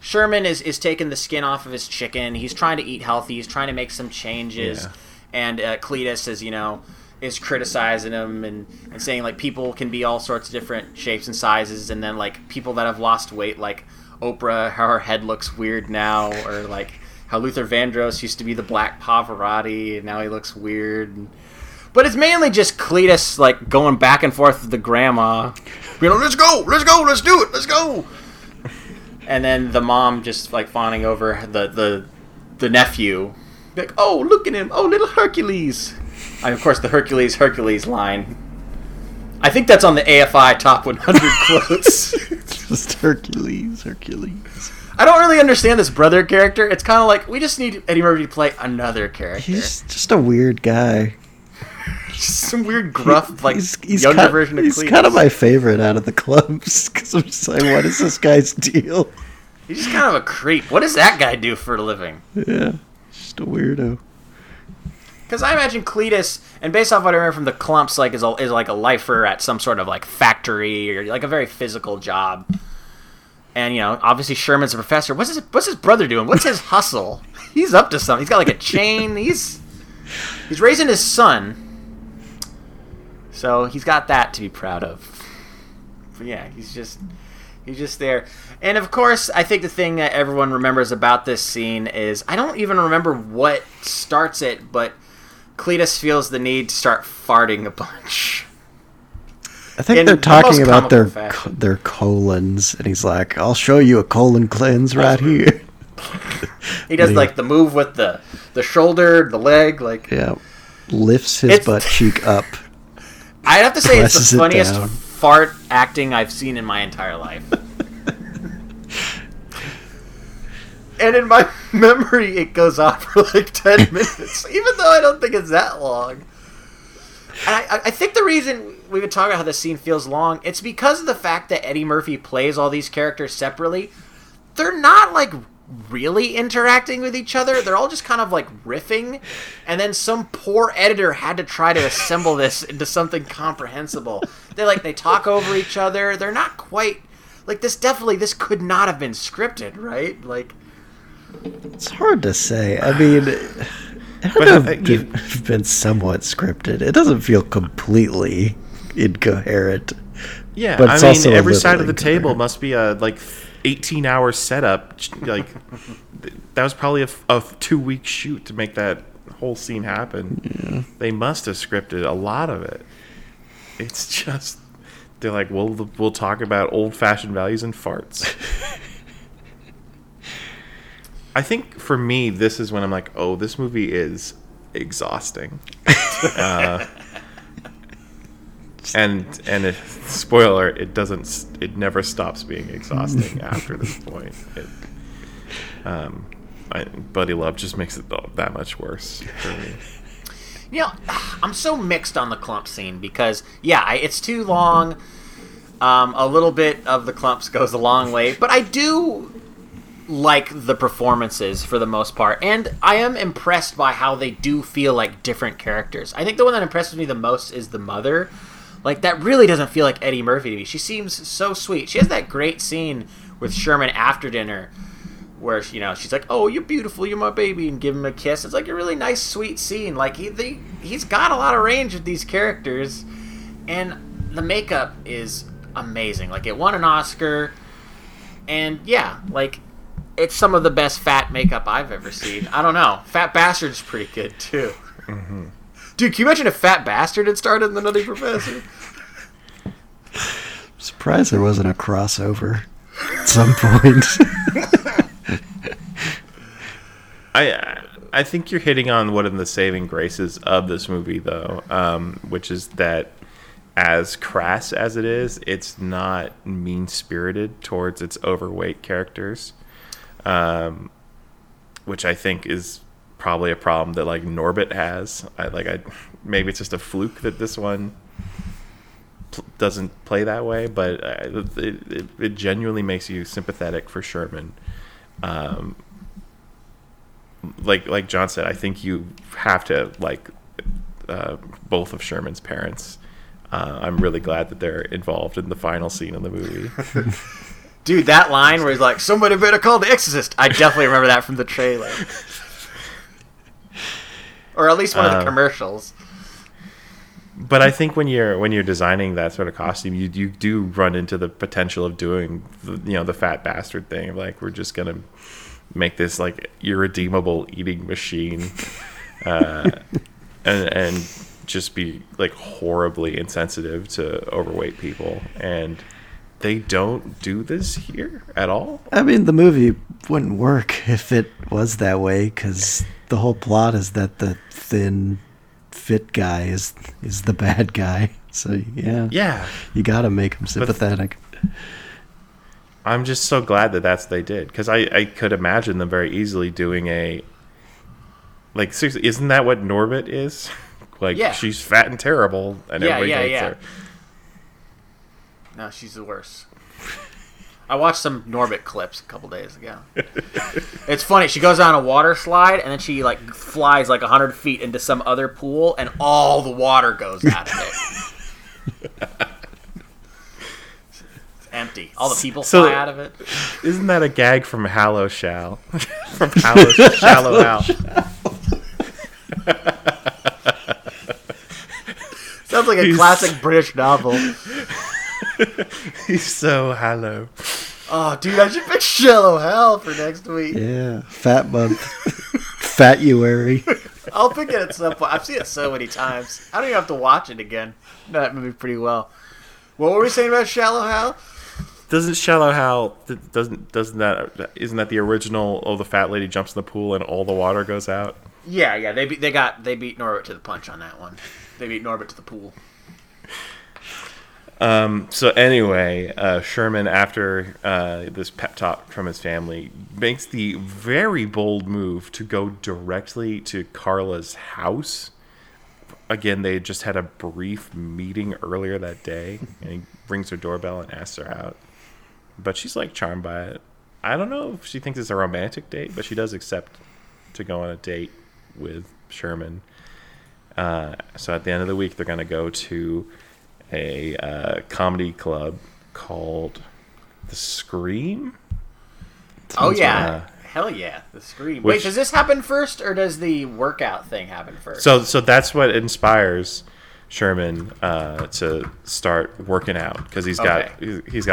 Sherman is taking the skin off of his chicken. He's trying to eat healthy. He's trying to make some changes. Yeah. And Cletus is, you know, is criticizing him and saying, like, people can be all sorts of different shapes and sizes, and then, like, people that have lost weight, like Oprah, how her head looks weird now, or, like, how Luther Vandross used to be the black Pavarotti, and now he looks weird. But it's mainly just Cletus, like, going back and forth with the grandma. You know, let's go, let's do it, let's go! And then the mom just, like, fawning over the nephew. Like, oh, look at him, oh, little Hercules! And of course, the Hercules line. I think that's on the AFI Top 100 quotes. It's just Hercules. I don't really understand this brother character. It's kind of like, we just need Eddie Murphy to play another character. He's just a weird guy. Just some weird gruff, like, he's younger version of Cletus. He's kind of my favorite out of the clubs, because I'm just like, what is this guy's deal? He's just kind of a creep. What does that guy do for a living? Yeah, just a weirdo. Because I imagine Cletus, and based off what I remember from the Klumps, like, is like a lifer at some sort of, like, factory, or, like, a very physical job. And, you know, obviously Sherman's a professor. What's his brother doing? What's his hustle? He's up to something. He's got, like, a chain. He's raising his son. So he's got that to be proud of. But yeah, he's just there. And of course, I think the thing that everyone remembers about this scene is, I don't even remember what starts it, but Cletus feels the need to start farting a bunch. I think they're talking about their colons, and he's like, I'll show you a colon cleanse right here. He does, like, the move with the shoulder, the leg, like... Yeah, lifts his butt cheek up. I'd have to say it's the funniest fart acting I've seen in my entire life. And in my memory, it goes on for like 10 minutes, even though I don't think it's that long. And I think the reason we've been talking about how this scene feels long, it's because of the fact that Eddie Murphy plays all these characters separately. They're not, like, really interacting with each other. They're all just kind of, like, riffing, and then some poor editor had to try to assemble this into something comprehensible. They talk over each other. They're not quite, like, this could not have been scripted, right? Like, it's hard to say. I mean, it had to have been somewhat scripted. It doesn't feel completely incoherent. Yeah, but I mean, every side of the table must be a, like, 18-hour setup. Like, that was probably a 2-week shoot to make that whole scene happen. Yeah. They must have scripted a lot of it. It's just, they're like, we'll talk about old-fashioned values and farts. I think for me, this is when I'm like, oh, this movie is exhausting. And spoiler, it never stops being exhausting after this point. Buddy Love just makes it that much worse for me. You know, I'm so mixed on the Klump scene because, it's too long. A little bit of the Klumps goes a long way, but I do like the performances for the most part, and I am impressed by how they do feel like different characters. I think the one that impresses me the most is the mother. Like, that really doesn't feel like Eddie Murphy to me. She seems so sweet. She has that great scene with Sherman after dinner where, you know, she's like, oh, you're beautiful, you're my baby, and give him a kiss. It's like a really nice, sweet scene. Like, he's got a lot of range with these characters, and the makeup is amazing. Like, it won an Oscar, and yeah, like, it's some of the best fat makeup I've ever seen. I don't know. Fat Bastard's pretty good, too. Mm-hmm. Dude, can you imagine if Fat Bastard had started in The Nutty Professor? I'm surprised there wasn't a crossover at some point. I think you're hitting on one of the saving graces of this movie, though, which is that as crass as it is, it's not mean-spirited towards its overweight characters, which I think is probably a problem that like Norbit has. Maybe it's just a fluke that this one doesn't play that way, but it genuinely makes you sympathetic for Sherman. Like John said, I think you have to like both of Sherman's parents. I'm really glad that they're involved in the final scene of the movie. Dude, that line where he's like, "Somebody better call the exorcist." I definitely remember that from the trailer. Or at least one of the commercials. But I think when you're designing that sort of costume, you do run into the potential of doing the fat bastard thing, like we're just gonna make this like irredeemable eating machine, and just be like horribly insensitive to overweight people, and they don't do this here at all. I mean, the movie wouldn't work if it was that way, because the whole plot is that the thin, fit guy is the bad guy. So yeah, you gotta make him sympathetic. I'm just so glad that's they did, because I could imagine them very easily doing a like, seriously, isn't that what Norbit is? Like, yeah. She's fat and terrible, and everybody hates her. No, she's the worst. I watched some Norbit clips a couple days ago. It's funny. She goes on a water slide, and then she like flies like 100 feet into some other pool, and all the water goes out of it. It's empty. All the people fly out of it. Isn't that a gag from Hallow Shall? From Hallow Shallow Hal. Sounds like a classic British novel. He's so hallow. Oh, dude, I should pick Shallow Hell for next week. Yeah, Fat Month. Fatuary. I'll pick it at some point. I've seen it so many times. I don't even have to watch it again. No, that movie pretty well. What were we saying about Shallow Hell? Doesn't Shallow Hell isn't that the original? Oh, the fat lady jumps in the pool and all the water goes out. Yeah. They beat Norbit to the punch on that one. They beat Norbit to the pool. So anyway, Sherman, after this pep talk from his family, makes the very bold move to go directly to Carla's house. Again, they just had a brief meeting earlier that day, and he rings her doorbell and asks her out. But she's, like, charmed by it. I don't know if she thinks it's a romantic date, but she does accept to go on a date with Sherman. So at the end of the week, they're going to go to a comedy club called The Scream. Hell yeah, The Scream. Wait, does this happen first, or does the workout thing happen first? So that's what inspires Sherman to start working out, because he's got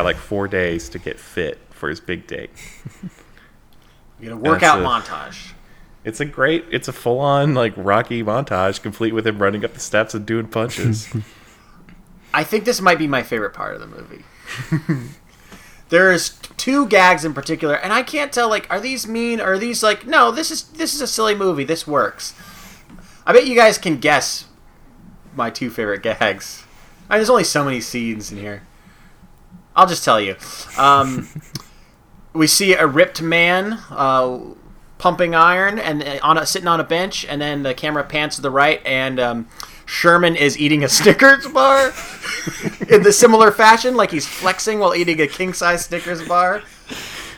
like 4 days to get fit for his big date. You get a workout montage. It's a full on like Rocky montage, complete with him running up the steps and doing punches. I think this might be my favorite part of the movie. There's two gags in particular, and I can't tell, like, are these mean? Or are these like, no, this is a silly movie. This works. I bet you guys can guess my two favorite gags. I mean, there's only so many scenes in here. I'll just tell you. We see a ripped man pumping iron and sitting on a bench, and then the camera pans to the right, and Sherman is eating a Snickers bar in the similar fashion, like he's flexing while eating a king-size Snickers bar.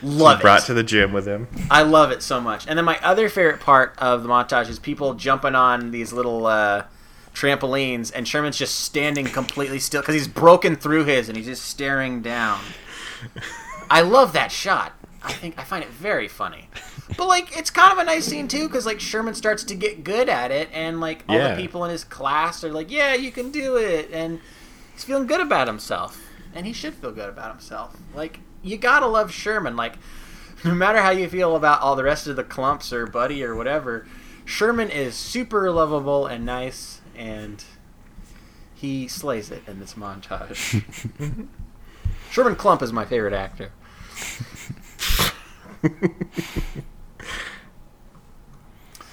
Love it. Brought to the gym with him. I love it so much. And then my other favorite part of the montage is people jumping on these little trampolines, and Sherman's just standing completely still because he's broken through his, and he's just staring down. I love that shot. I find it very funny. But, like, it's kind of a nice scene, too, because, like, Sherman starts to get good at it, and, like, all the people in his class are like, yeah, you can do it, and he's feeling good about himself, and he should feel good about himself. Like, you gotta love Sherman. Like, no matter how you feel about all the rest of the Klumps or Buddy or whatever, Sherman is super lovable and nice, and he slays it in this montage. Sherman Klump is my favorite actor.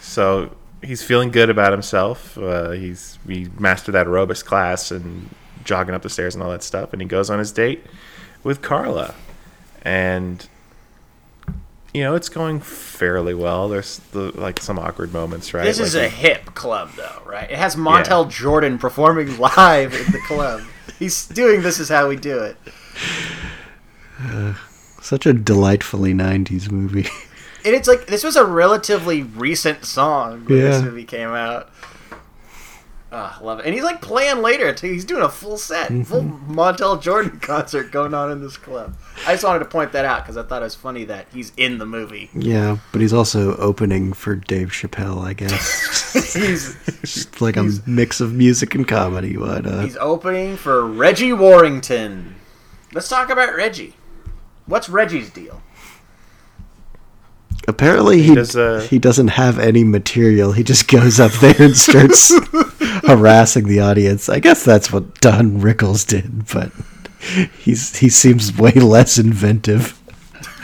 So he's feeling good about himself. He mastered that aerobics class and jogging up the stairs and all that stuff. And he goes on his date with Carla. And you know, it's going fairly well. There's like some awkward moments, right? This is a hip club, though, right? It has Montel Jordan performing live in the club. He's doing This Is How We Do It. Such a delightfully 90s movie. And it's like, this was a relatively recent song when this movie came out. Oh, I love it. And he's like playing later too. He's doing a full set, full Montel Jordan concert going on in this club. I just wanted to point that out because I thought it was funny that he's in the movie. Yeah, but he's also opening for Dave Chappelle, I guess. Just like a mix of music and comedy. But, he's opening for Reggie Warrington. Let's talk about Reggie. What's Reggie's deal? Apparently he doesn't have any material. He just goes up there and starts harassing the audience. I guess that's what Don Rickles did, but he seems way less inventive.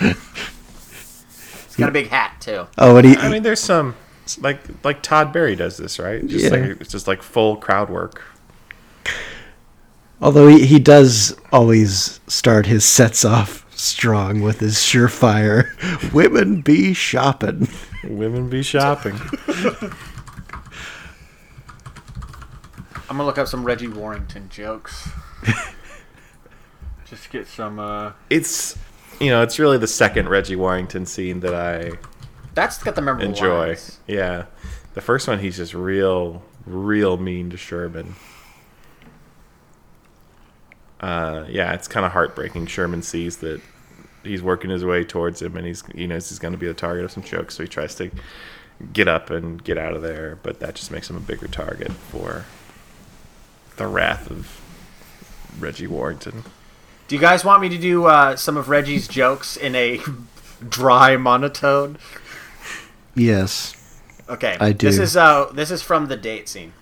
He's got a big hat too. Oh, and I mean, there's some like Todd Berry does this, right? Just like, it's just like full crowd work. Although he does always start his sets off strong with his surefire women be shopping. Women be shopping. I'm gonna look up some Reggie Warrington jokes. Just get some It's, you know, it's really the second Reggie Warrington scene that that's got the memorable enjoy lines. Yeah. The first one, he's just real mean to Sherman. Yeah, it's kind of heartbreaking. Sherman sees that he's working his way towards him, and he knows he's going to be the target of some jokes, so he tries to get up and get out of there, but that just makes him a bigger target for the wrath of Reggie Warrington. Do you guys want me to do some of Reggie's jokes in a dry monotone? Yes. Okay, I do. This is from the date scene.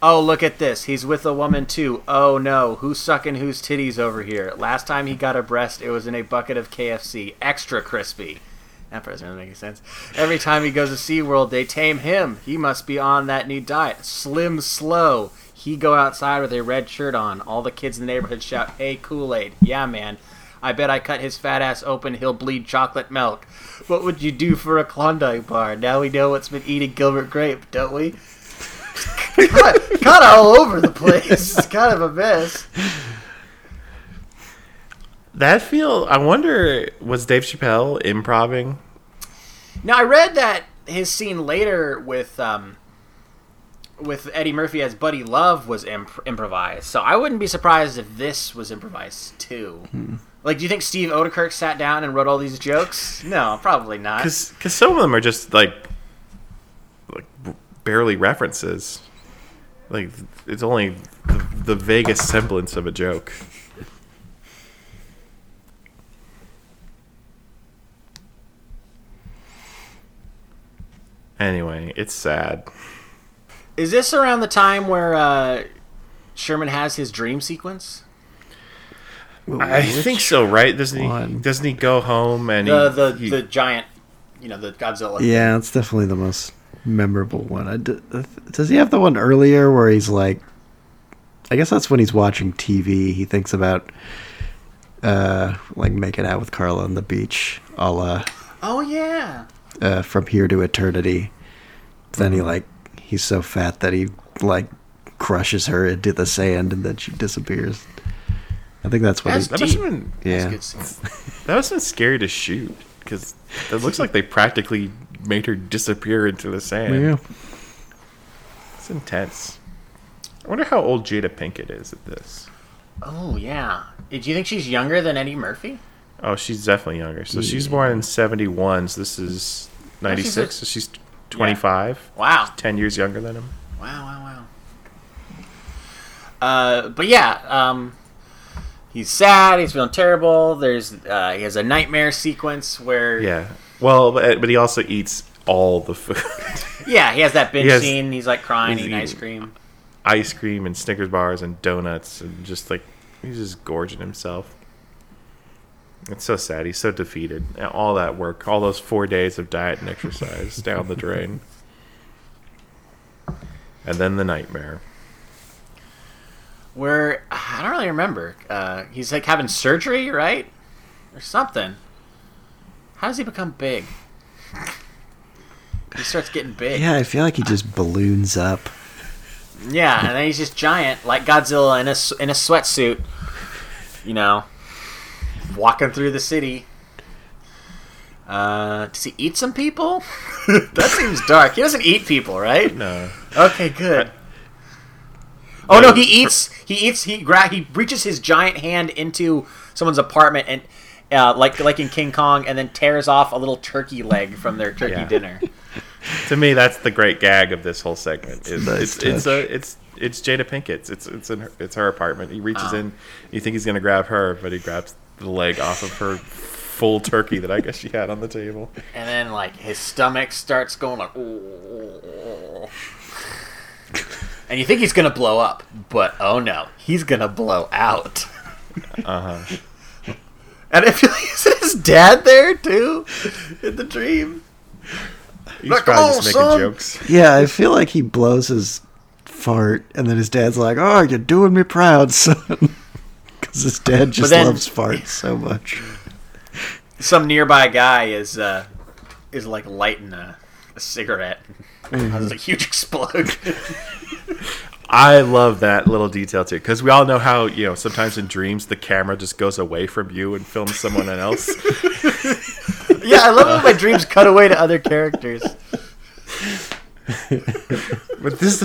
Oh, look at this. He's with a woman, too. Oh, no. Who's sucking whose titties over here? Last time he got a breast, it was in a bucket of KFC. Extra crispy. That doesn't really make any sense. Every time he goes to SeaWorld, they tame him. He must be on that new diet. Slim slow. He go outside with a red shirt on. All the kids in the neighborhood shout, hey, Kool-Aid. Yeah, man. I bet I cut his fat ass open. He'll bleed chocolate milk. What would you do for a Klondike bar? Now we know what's been eating Gilbert Grape, don't we? Kind of all over the place. It's kind of a mess. I wonder, was Dave Chappelle improvising? Now, I read that his scene later with Eddie Murphy as Buddy Love was improvised. So I wouldn't be surprised if this was improvised too. Like, do you think Steve Oedekerk sat down and wrote all these jokes? No, probably not. Because some of them are just like barely references. Like, it's only the vaguest semblance of a joke. Anyway, it's sad. Is this around the time where Sherman has his dream sequence? I think so, right? Doesn't he go home and the giant, you know, the Godzilla? Yeah, it's definitely the most memorable one. Does he have the one earlier where he's like, I guess that's when he's watching TV, he thinks about like making out with Carla on the beach, a la From Here to Eternity. Then he's so fat that he like crushes her into the sand and then she disappears. I think that's what that must have been scary to shoot, because it looks like they practically made her disappear into the sand. Yeah. It's intense. I wonder how old Jada Pinkett is at this. Oh, yeah. Do you think she's younger than Eddie Murphy? Oh, she's definitely younger. So she's born in 71, so this is 96, so she's 25. Yeah. Wow. She's 10 years younger than him. Wow. But yeah, he's sad, he's feeling terrible, he has a nightmare sequence where... Yeah. Well, but he also eats all the food. Yeah, he has that binge scene. He's like crying, eating ice cream. Ice cream and Snickers bars and donuts, and just like, he's just gorging himself. It's so sad. He's so defeated. All that work, all those 4 days of diet and exercise down the drain. And then the nightmare. Where, I don't really remember. He's like having surgery, right? Or something. How does he become big? He starts getting big. Yeah, I feel like he just balloons up. Yeah, and then he's just giant, like Godzilla in a sweatsuit, you know, walking through the city. Does he eat some people? That seems dark. He doesn't eat people, right? No. Okay, good. Oh no, he reaches his giant hand into someone's apartment and like in King Kong, and then tears off a little turkey leg from their turkey dinner. To me, that's the great gag of this whole segment. It's Jada Pinkett. It's her apartment. He reaches in. You think he's going to grab her, but he grabs the leg off of her full turkey that I guess she had on the table. And then like his stomach starts going like, ooh. And you think he's going to blow up, but oh no, he's going to blow out. Uh-huh. And I feel like, isn't his dad there too in the dream? He's like, probably just making jokes. Yeah, I feel like he blows his fart, and then his dad's like, "Oh, you're doing me proud, son," because his dad just loves farts so much. Some nearby guy is like lighting a cigarette. Mm-hmm. That was a huge explode. I love that little detail too, because we all know how, you know, sometimes in dreams the camera just goes away from you and films someone else. Yeah, I love when my dreams cut away to other characters. But this,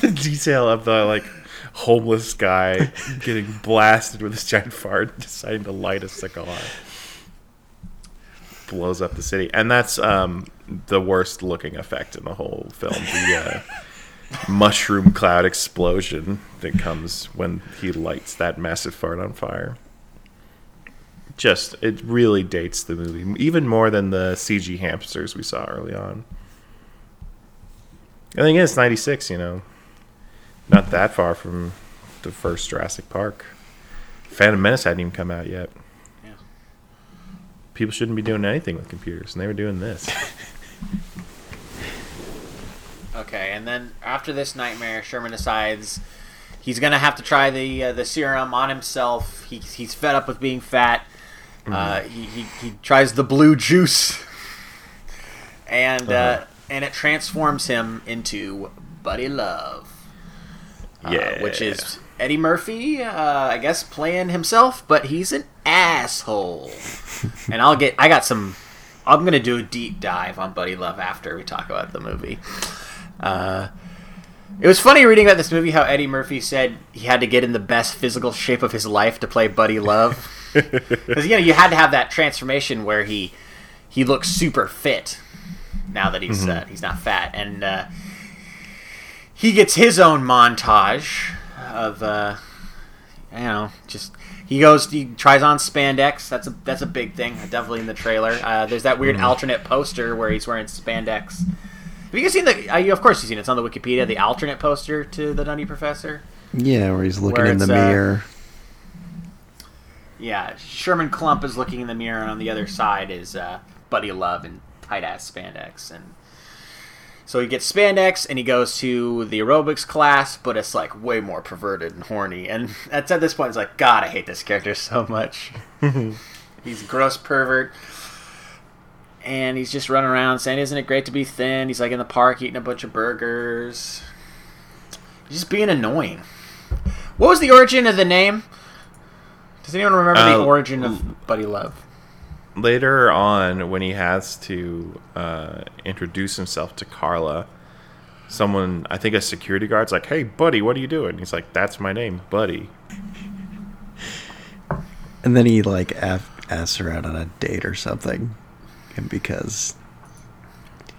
the detail of the like homeless guy getting blasted with his giant fart, deciding to light a cigar, blows up the city, and that's the worst looking effect in the whole film. The mushroom cloud explosion that comes when he lights that massive fart on fire. Just, it really dates the movie, even more than the CG hamsters we saw early on. I think it's 96, you know. Not that far from the first Jurassic Park. Phantom Menace hadn't even come out yet. Yeah. People shouldn't be doing anything with computers, and they were doing this. Okay, and then after this nightmare, Sherman decides he's gonna have to try the serum on himself. He's fed up with being fat. He tries the blue juice, and it transforms him into Buddy Love, which is Eddie Murphy, I guess, playing himself, but he's an asshole. And I'm gonna do a deep dive on Buddy Love after we talk about the movie. It was funny reading about this movie how Eddie Murphy said he had to get in the best physical shape of his life to play Buddy Love. Because, you know, you had to have that transformation where he looks super fit now that he's not fat. And he gets his own montage of, he tries on spandex. That's a big thing, definitely in the trailer. There's that weird alternate poster where he's wearing spandex. Have you guys seen of course you've seen it. It's on the Wikipedia, the alternate poster to The Nutty Professor. Yeah, where he's looking in the mirror. Yeah, Sherman Klump is looking in the mirror, and on the other side is Buddy Love in tight-ass spandex. And so he gets spandex, and he goes to the aerobics class, but it's, like, way more perverted and horny. And that's at this point, it's like, God, I hate this character so much. He's a gross pervert. And he's just running around saying, "Isn't it great to be thin?" He's like in the park eating a bunch of burgers. He's just being annoying. What was the origin of the name? Does anyone remember the origin of Buddy Love? Later on, when he has to introduce himself to Carla, someone, I think a security guard's like, "Hey, Buddy, what are you doing?" And he's like, "That's my name, Buddy." And then he like asks her out on a date or something. And because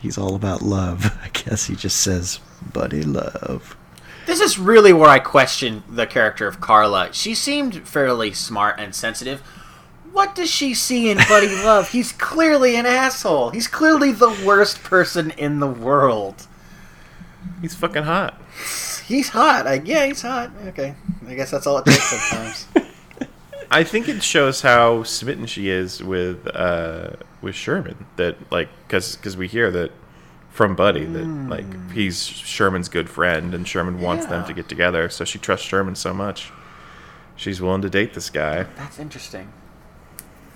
he's all about love, I guess he just says, "Buddy Love." This is really where I question the character of Carla. She seemed fairly smart and sensitive. What does she see in Buddy Love? He's clearly an asshole. He's clearly the worst person in the world. He's fucking hot. He's hot. He's hot. Okay. I guess that's all it takes sometimes. I think it shows how smitten she is with Sherman, that like because we hear that from Buddy that like he's Sherman's good friend, and Sherman wants them to get together, so she trusts Sherman so much she's willing to date this guy. That's interesting.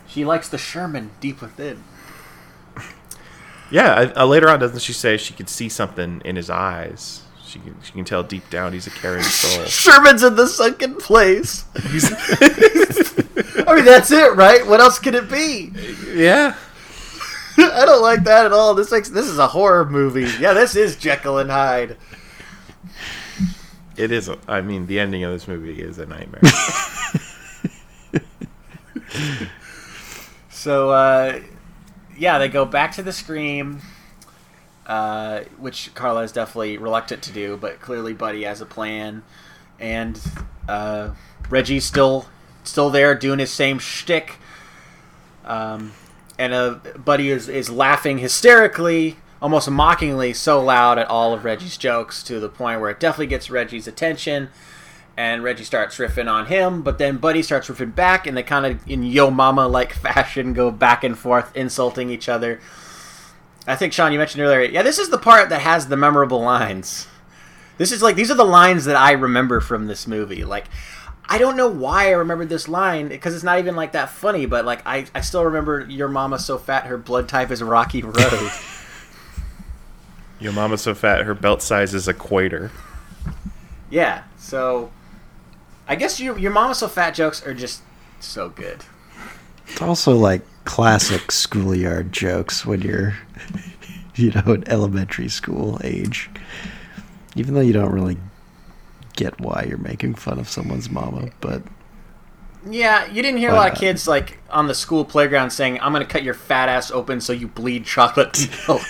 She likes the Sherman deep within. Yeah, later on, doesn't she say she could see something in his eyes? She can tell deep down he's a caring soul. Sherman's in the sunken place. I mean, that's it, right? What else could it be? Yeah. I don't like that at all. This is a horror movie. Yeah, this is Jekyll and Hyde. It is. I mean, the ending of this movie is a nightmare. So, yeah, they go back to the Scream, which Carla is definitely reluctant to do, but clearly Buddy has a plan. And Reggie's still there doing his same shtick. And Buddy is laughing hysterically, almost mockingly, so loud at all of Reggie's jokes, to the point where it definitely gets Reggie's attention. And Reggie starts riffing on him, but then Buddy starts riffing back, and they kind of, in Yo Mama-like fashion, go back and forth, insulting each other. I think, Sean, you mentioned earlier, yeah, this is the part that has the memorable lines. This is like, these are the lines that I remember from this movie. Like, I don't know why I remember this line, because it's not even, like, that funny, but, like, I still remember Your Mama's so fat, her blood type is Rocky Road. Your Mama's so fat, her belt size is a Quater. Yeah, so... I guess your Mama's So Fat jokes are just so good. It's also like classic schoolyard jokes when you're, in elementary school age. Even though you don't really get why you're making fun of someone's mama, but... Yeah, you didn't hear a lot of kids like on the school playground saying, I'm going to cut your fat ass open so you bleed chocolate milk.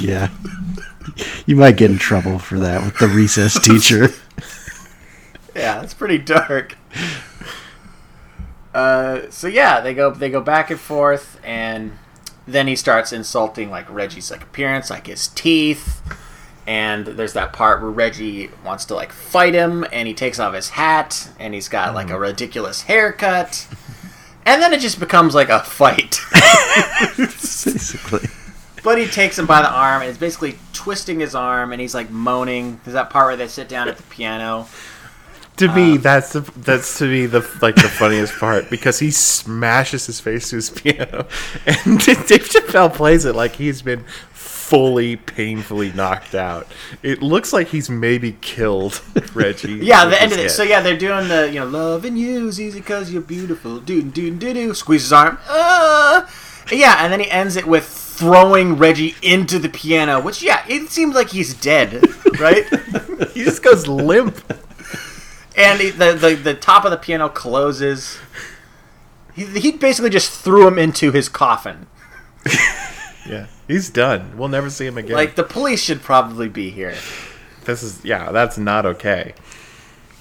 Yeah. You might get in trouble for that with the recess teacher. Yeah, it's pretty dark. So yeah, they go back and forth, and then he starts insulting like Reggie's like appearance, like his teeth, and there's that part where Reggie wants to like fight him, and he takes off his hat, and he's got like a ridiculous haircut, and then it just becomes like a fight. Basically. But he takes him by the arm, and is basically twisting his arm, and he's like moaning. There's that part where they sit down at the piano. To me, that's the funniest part, because he smashes his face to his piano, and Dave Chappelle plays it like he's been fully painfully knocked out. It looks like he's maybe killed Reggie. Yeah, the end of it. So yeah, they're doing the loving you is easy because you're beautiful. Doo-doo-doo-doo. Squeeze his arm. Yeah, and then he ends it with throwing Reggie into the piano, which yeah, it seems like he's dead, right? He just goes limp. And the top of the piano closes. He basically just threw him into his coffin. Yeah, he's done. We'll never see him again. Like, the police should probably be here. That's not okay.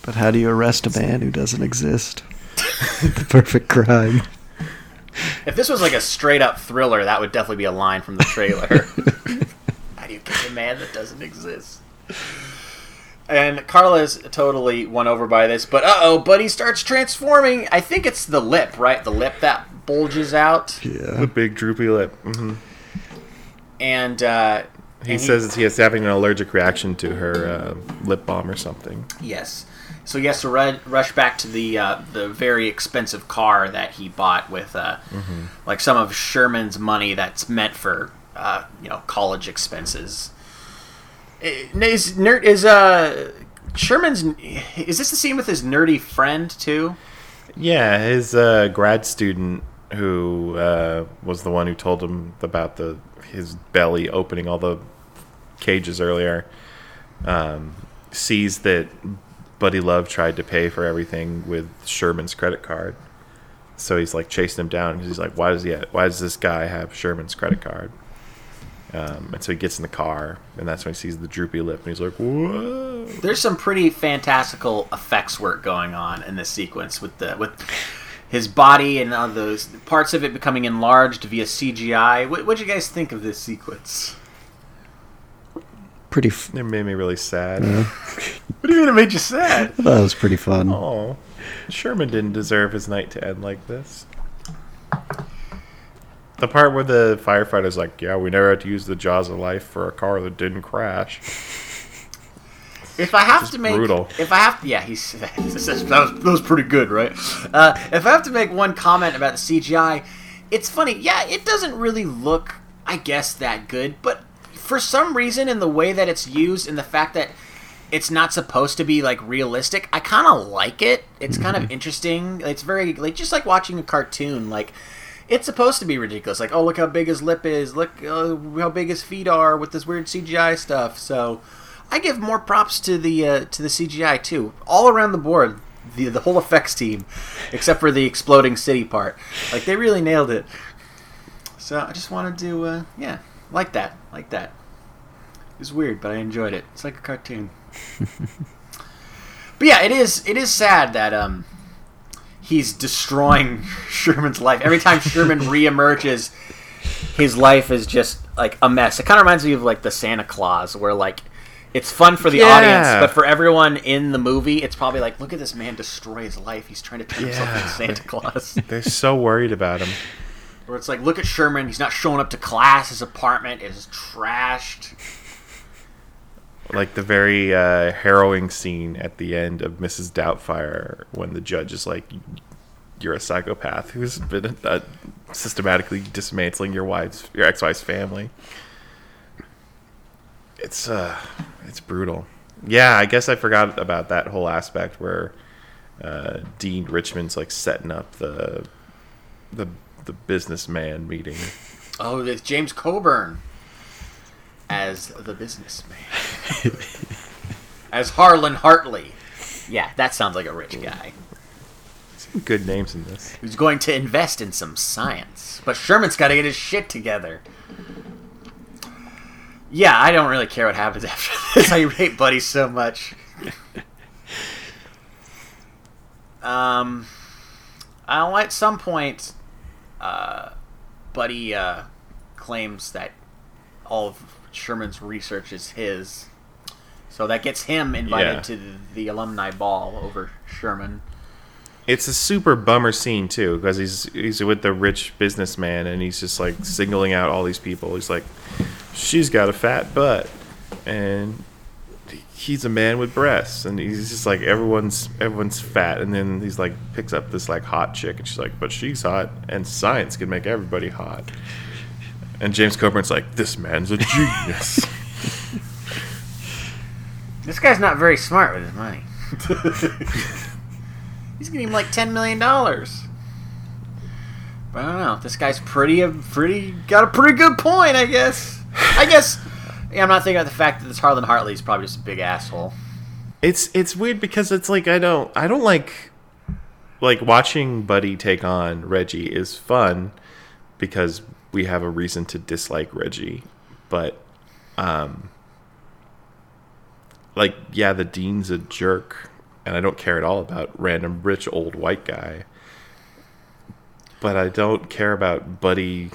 But how do you arrest a man who doesn't exist? The perfect crime. If this was like a straight-up thriller, that would definitely be a line from the trailer. How do you catch a man that doesn't exist? And Carla's totally won over by this, but Buddy starts transforming. I think it's the lip, right? The lip that bulges out. Yeah, the big droopy lip. Mm-hmm. And he says he is having an allergic reaction to her lip balm or something. Yes, so he has to rush back to the very expensive car that he bought with like some of Sherman's money that's meant for college expenses. Is Sherman's? Is this the scene with his nerdy friend too? Yeah, his grad student who was the one who told him about his belly opening all the cages earlier. Sees that Buddy Love tried to pay for everything with Sherman's credit card, so he's like chasing him down because he's like, why does this guy have Sherman's credit card? And so he gets in the car, and that's when he sees the droopy lip, and he's like, whoa. There's some pretty fantastical effects work going on in this sequence with his body and all those parts of it becoming enlarged via CGI. What do you guys think of this sequence? It made me really sad. Yeah. What do you mean it made you sad? That was pretty fun. Oh, Sherman didn't deserve his night to end like this. The part where the firefighter's like, yeah, we never had to use the jaws of life for a car that didn't crash. That was pretty good, right? If I have to make one comment about the CGI, it's funny. Yeah, it doesn't really look I guess, that good. But for some reason, in the way that it's used and the fact that it's not supposed to be, like, realistic, I kind of like it. It's kind of interesting. It's very, like, just like watching a cartoon. Like, it's supposed to be ridiculous. Like, oh, look how big his lip is. Look how big his feet are with this weird CGI stuff. So I give more props to the CGI, too. All around the board, the whole effects team, except for the exploding city part. Like, they really nailed it. So I just wanted to, yeah, like that. It was weird, but I enjoyed it. It's like a cartoon. But yeah, it is sad that he's destroying Sherman's life. Every time Sherman reemerges, his life is just like a mess. It kind of reminds me of like the Santa Claus, where like it's fun for the audience, but for everyone in the movie, it's probably like, look at this man destroy his life. He's trying to turn himself into Santa Claus. They're so worried about him. Or it's like, look at Sherman. He's not showing up to class. His apartment is trashed. Like the very harrowing scene at the end of Mrs. Doubtfire when the judge is like, you're a psychopath who's been systematically dismantling your ex-wife's family. It's brutal. Yeah, I guess I forgot about that whole aspect where Dean Richmond's like setting up the businessman meeting. Oh, it's James Coburn. As the businessman. As Harlan Hartley. Yeah, that sounds like a rich guy. Some good names in this. Who's going to invest in some science. But Sherman's got to get his shit together. Yeah, I don't really care what happens after this. I hate Buddy so much. At some point, Buddy claims that all of Sherman's research is his, so that gets him invited to the alumni ball over Sherman. It's a super bummer scene too, because he's with the rich businessman and he's just like singling out all these people. He's like, she's got a fat butt and he's a man with breasts, and he's just like, everyone's fat. And then he's like, picks up this like hot chick and she's like, but she's hot and science can make everybody hot. And James Coburn's like, this man's a genius. This guy's not very smart with his money. He's getting like $10 million. But I don't know. This guy's got a pretty good point, I guess. I'm not thinking about the fact that this Harlan Hartley is probably just a big asshole. It's weird because it's like, I don't like watching Buddy take on Reggie is fun because we have a reason to dislike Reggie, but the Dean's a jerk and I don't care at all about random rich old white guy, but I don't care about Buddy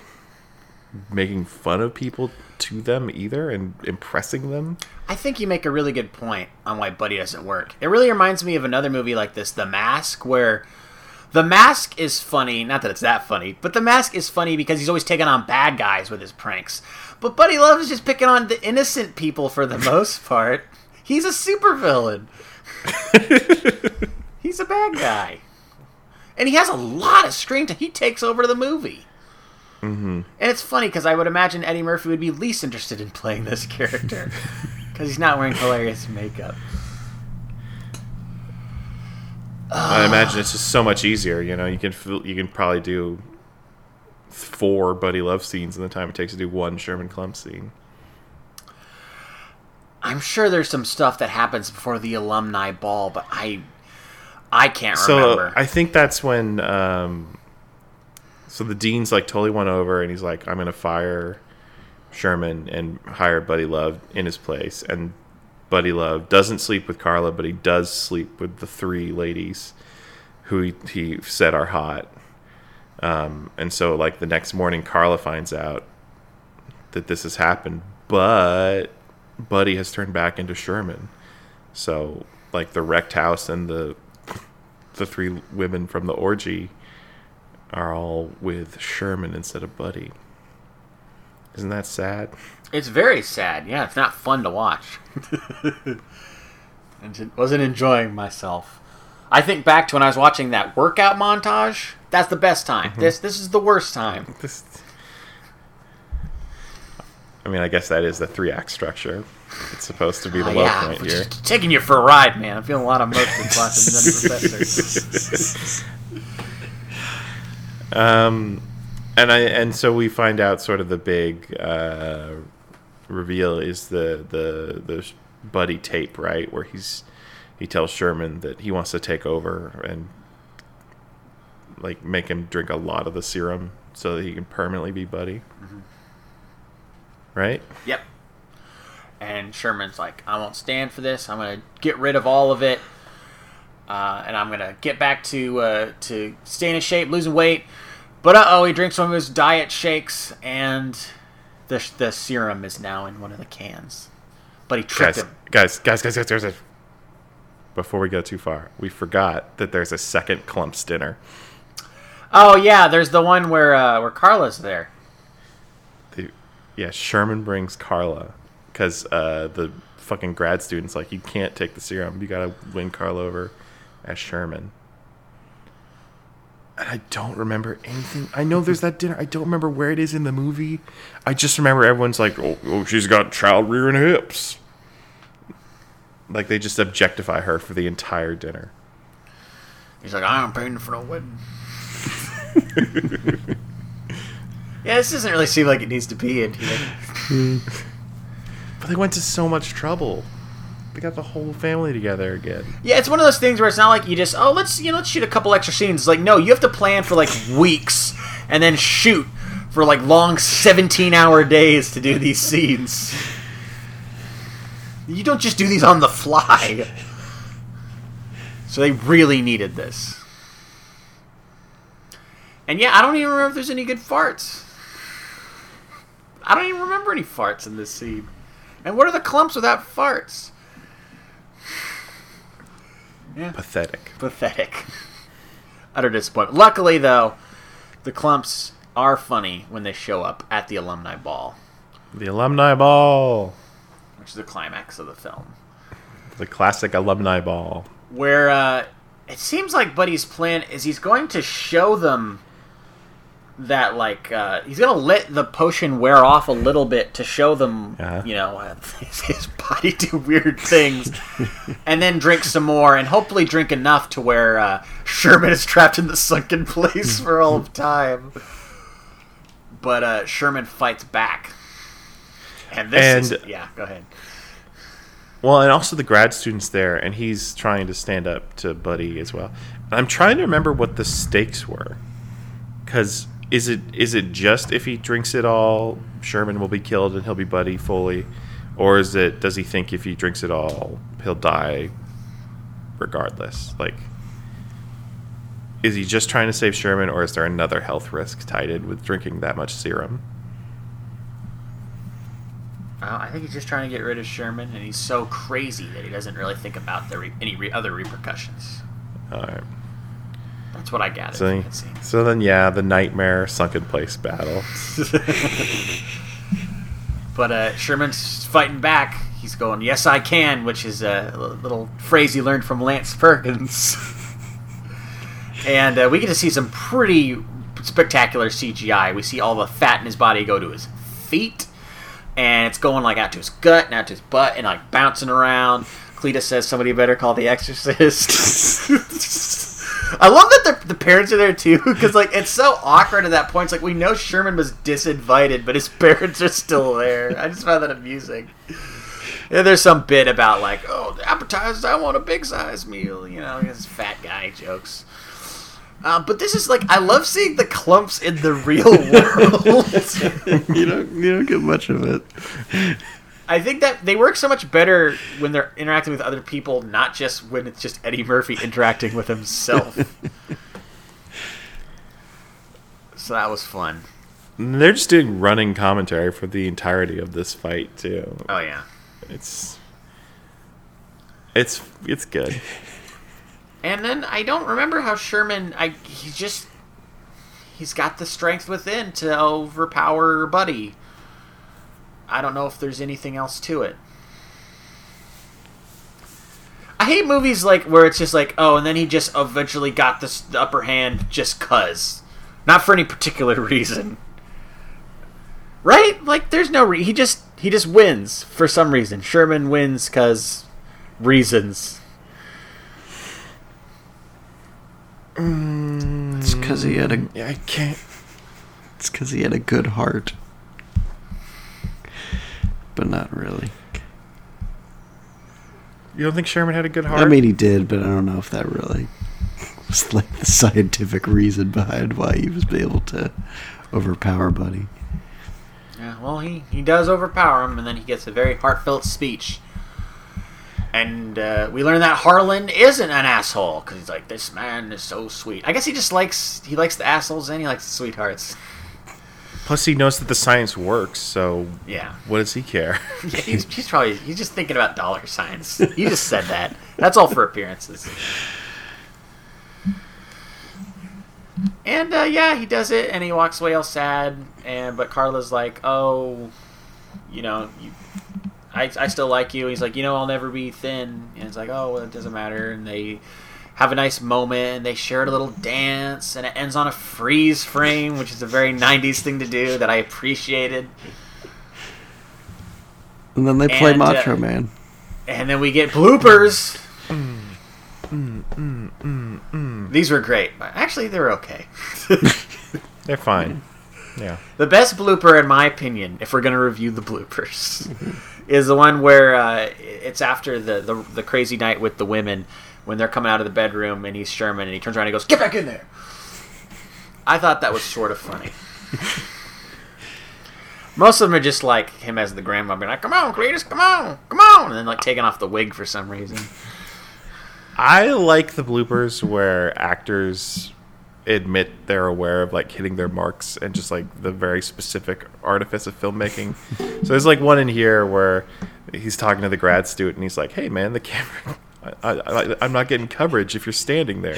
making fun of people to them either and impressing them. I think you make a really good point on why Buddy doesn't work. It really reminds me of another movie like this, The Mask, where The Mask is funny, not that it's that funny, but The Mask is funny because he's always taking on bad guys with his pranks. But Buddy Love is just picking on the innocent people for the most part. He's a supervillain. He's a bad guy. And he has a lot of screen time. He takes over the movie. Mm-hmm. And it's funny because I would imagine Eddie Murphy would be least interested in playing this character because he's not wearing hilarious makeup. I imagine it's just so much easier, you can probably do 4 Buddy Love scenes in the time it takes to do 1 Sherman Klump scene. I'm sure there's some stuff that happens before the alumni ball, but I can't remember. I think that's when so the Dean's like totally won over and he's like, I'm going to fire Sherman and hire Buddy Love in his place, and Buddy Love doesn't sleep with Carla, but he does sleep with the 3 ladies who he said are hot. And so, like, the next morning, Carla finds out that this has happened, but Buddy has turned back into Sherman. So, like, the wrecked house and the 3 women from the orgy are all with Sherman instead of Buddy. Isn't that sad? It's very sad. Yeah, it's not fun to watch. I wasn't enjoying myself. I think back to when I was watching that workout montage. That's the best time. Mm-hmm. This is the worst time. I mean, I guess that is the three-act structure. It's supposed to be the low point here. Taking you for a ride, man. I'm feeling a lot of emotions watching The Nutty Professor. And so we find out sort of the big reveal is the Buddy tape, right, where he tells Sherman that he wants to take over and like make him drink a lot of the serum so that he can permanently be Buddy. Mm-hmm. Right? Yep. And Sherman's like, I won't stand for this. I'm going to get rid of all of it. And I'm going to get back to staying in shape, losing weight. But uh-oh, he drinks one of his diet shakes, and the serum is now in one of the cans. But he tricked him. Guys, there's a... Before we go too far, we forgot that there's a second Klump's dinner. Oh, yeah, there's the one where Carla's there. Sherman brings Carla, because the fucking grad student's like, you can't take the serum. You gotta win Carl over as Sherman. And I don't remember anything. I know there's that dinner. I don't remember where it is in the movie. I just remember everyone's like, oh she's got child rearing hips. Like, they just objectify her for the entire dinner. He's like, I ain't paying for no wedding. Yeah, this doesn't really seem like it needs to be in here. But they went to so much trouble. They got the whole family together again. Yeah, it's one of those things where it's not like you just, let's shoot a couple extra scenes. It's like, no, you have to plan for like weeks and then shoot for like long 17-hour days to do these scenes. You don't just do these on the fly. So they really needed this. And yeah, I don't even remember if there's any good farts. I don't even remember any farts in this scene. And what are the Klumps without farts? Yeah. Pathetic. Utter disappointment. Luckily, though, the Klumps are funny when they show up at the alumni ball. The alumni ball. Which is the climax of the film. The classic alumni ball. Where it seems like Buddy's plan is he's going to show them that, like, he's going to let the potion wear off a little bit to show them, his body do weird things, and then drink some more, and hopefully drink enough to where Sherman is trapped in the sunken place for all of time. But Sherman fights back. Yeah, go ahead. Well, and also the grad student's there, and he's trying to stand up to Buddy as well. I'm trying to remember what the stakes were, because... Is it just if he drinks it all, Sherman will be killed and he'll be Buddy fully? Or is it, does he think if he drinks it all, he'll die regardless? Like, is he just trying to save Sherman, or is there another health risk tied in with drinking that much serum? I think he's just trying to get rid of Sherman, and he's so crazy that he doesn't really think about any other repercussions. All right. That's what I gathered. So then, the nightmare sunken place battle. But Sherman's fighting back. He's going, yes, I can, which is a little phrase he learned from Lance Perkins. And we get to see some pretty spectacular CGI. We see all the fat in his body go to his feet. And it's going like out to his gut and out to his butt and like bouncing around. Cletus says, somebody better call the exorcist. I love that the parents are there, too, because, like, it's so awkward at that point. It's like, we know Sherman was disinvited, but his parents are still there. I just found that amusing. Yeah, there's some bit about, like, oh, the appetizers, I want a big-size meal, you know, his fat guy jokes. But this is, like, I love seeing the Klumps in the real world. You don't get much of it. I think that they work so much better when they're interacting with other people, not just when it's just Eddie Murphy interacting with himself. So that was fun. And they're just doing running commentary for the entirety of this fight, too. Oh, yeah. It's good. And then I don't remember how Sherman... He's got the strength within to overpower Buddy. I don't know if there's anything else to it. I hate movies like where it's just like, oh, and then he just eventually got the upper hand just 'cause. Not for any particular reason. Right? Like, there's no reason. He just wins for some reason. Sherman wins because reasons. It's because he had a... I can't. It's because he had a good heart. But not really. You don't think Sherman had a good heart? I mean, he did, but I don't know if that really was like the scientific reason behind why he was able to overpower Buddy. Yeah, well, he does overpower him, and then he gets a very heartfelt speech. And we learn that Harlan isn't an asshole, because he's like, this man is so sweet. I guess he just likes the assholes and he likes the sweethearts. Plus, he knows that the science works, so yeah. What does he care? Yeah, he's just thinking about dollar signs. He just said that. That's all for appearances. And yeah, he does it, and he walks away all sad. But Carla's like, "Oh, you know, I still like you." He's like, "You know, I'll never be thin." And it's like, "Oh, well, it doesn't matter." And they have a nice moment, and they shared a little dance, and it ends on a freeze frame, which is a very 90s thing to do that I appreciated. And then they play Macho Man. And then we get bloopers. These were great. Actually, they were okay. They're fine. Yeah. The best blooper, in my opinion, if we're going to review the bloopers, is the one where it's after the crazy night with the women, when they're coming out of the bedroom and he's Sherman and he turns around and he goes, "Get back in there!" I thought that was sort of funny. Most of them are just like him as the grandma being like, "Come on, Cletus, come on, come on!" And then like taking off the wig for some reason. I like the bloopers where actors admit they're aware of like hitting their marks and just like the very specific artifice of filmmaking. So there's like one in here where he's talking to the grad student and he's like, "Hey man, the camera... I'm not getting coverage if you're standing there,"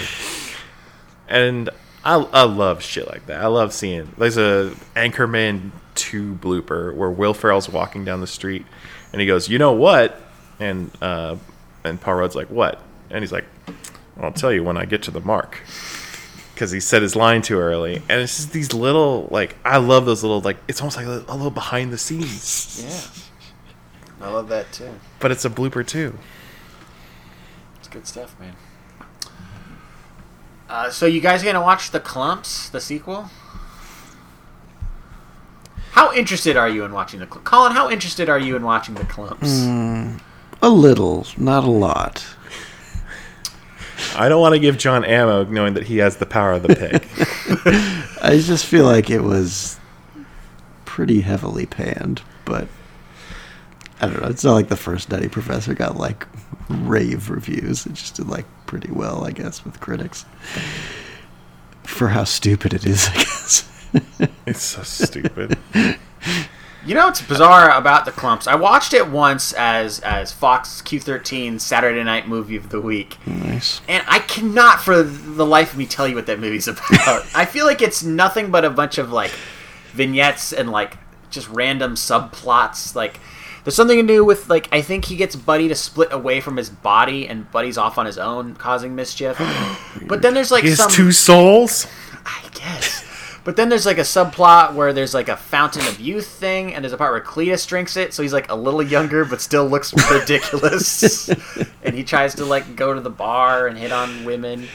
and I love shit like that. I love seeing. There's a Anchorman 2 blooper where Will Ferrell's walking down the street, and he goes, "You know what?" And Paul Rudd's like, "What?" And he's like, "Well, I'll tell you when I get to the mark," because he said his line too early. And it's just these little like I love those little like it's almost like a little behind the scenes. Yeah, I love that too. But it's a blooper too. Good stuff, man. So you guys gonna watch The Klumps, the sequel? How interested are you in watching The Klumps? Colin, how interested are you in watching The Klumps? A little, not a lot. I don't want to give John ammo knowing that he has the power of the pig. I just feel like it was pretty heavily panned, but I don't know. It's not like the first Nutty Professor got like rave reviews. It just did like pretty well, I guess, with critics for how stupid it is. I guess it's so stupid. You know what's bizarre about The Klumps? I watched it once as Fox Q13 Saturday Night Movie of the Week. Nice. And I cannot, for the life of me, tell you what that movie's about. I feel like it's nothing but a bunch of like vignettes and like just random subplots, like. There's something to do with, like, I think he gets Buddy to split away from his body, and Buddy's off on his own, causing mischief. But then there's, like, his two souls? I guess. But then there's, like, a subplot where there's, like, a fountain of youth thing, and there's a part where Cletus drinks it, so he's, like, a little younger, but still looks ridiculous. And he tries to, like, go to the bar and hit on women.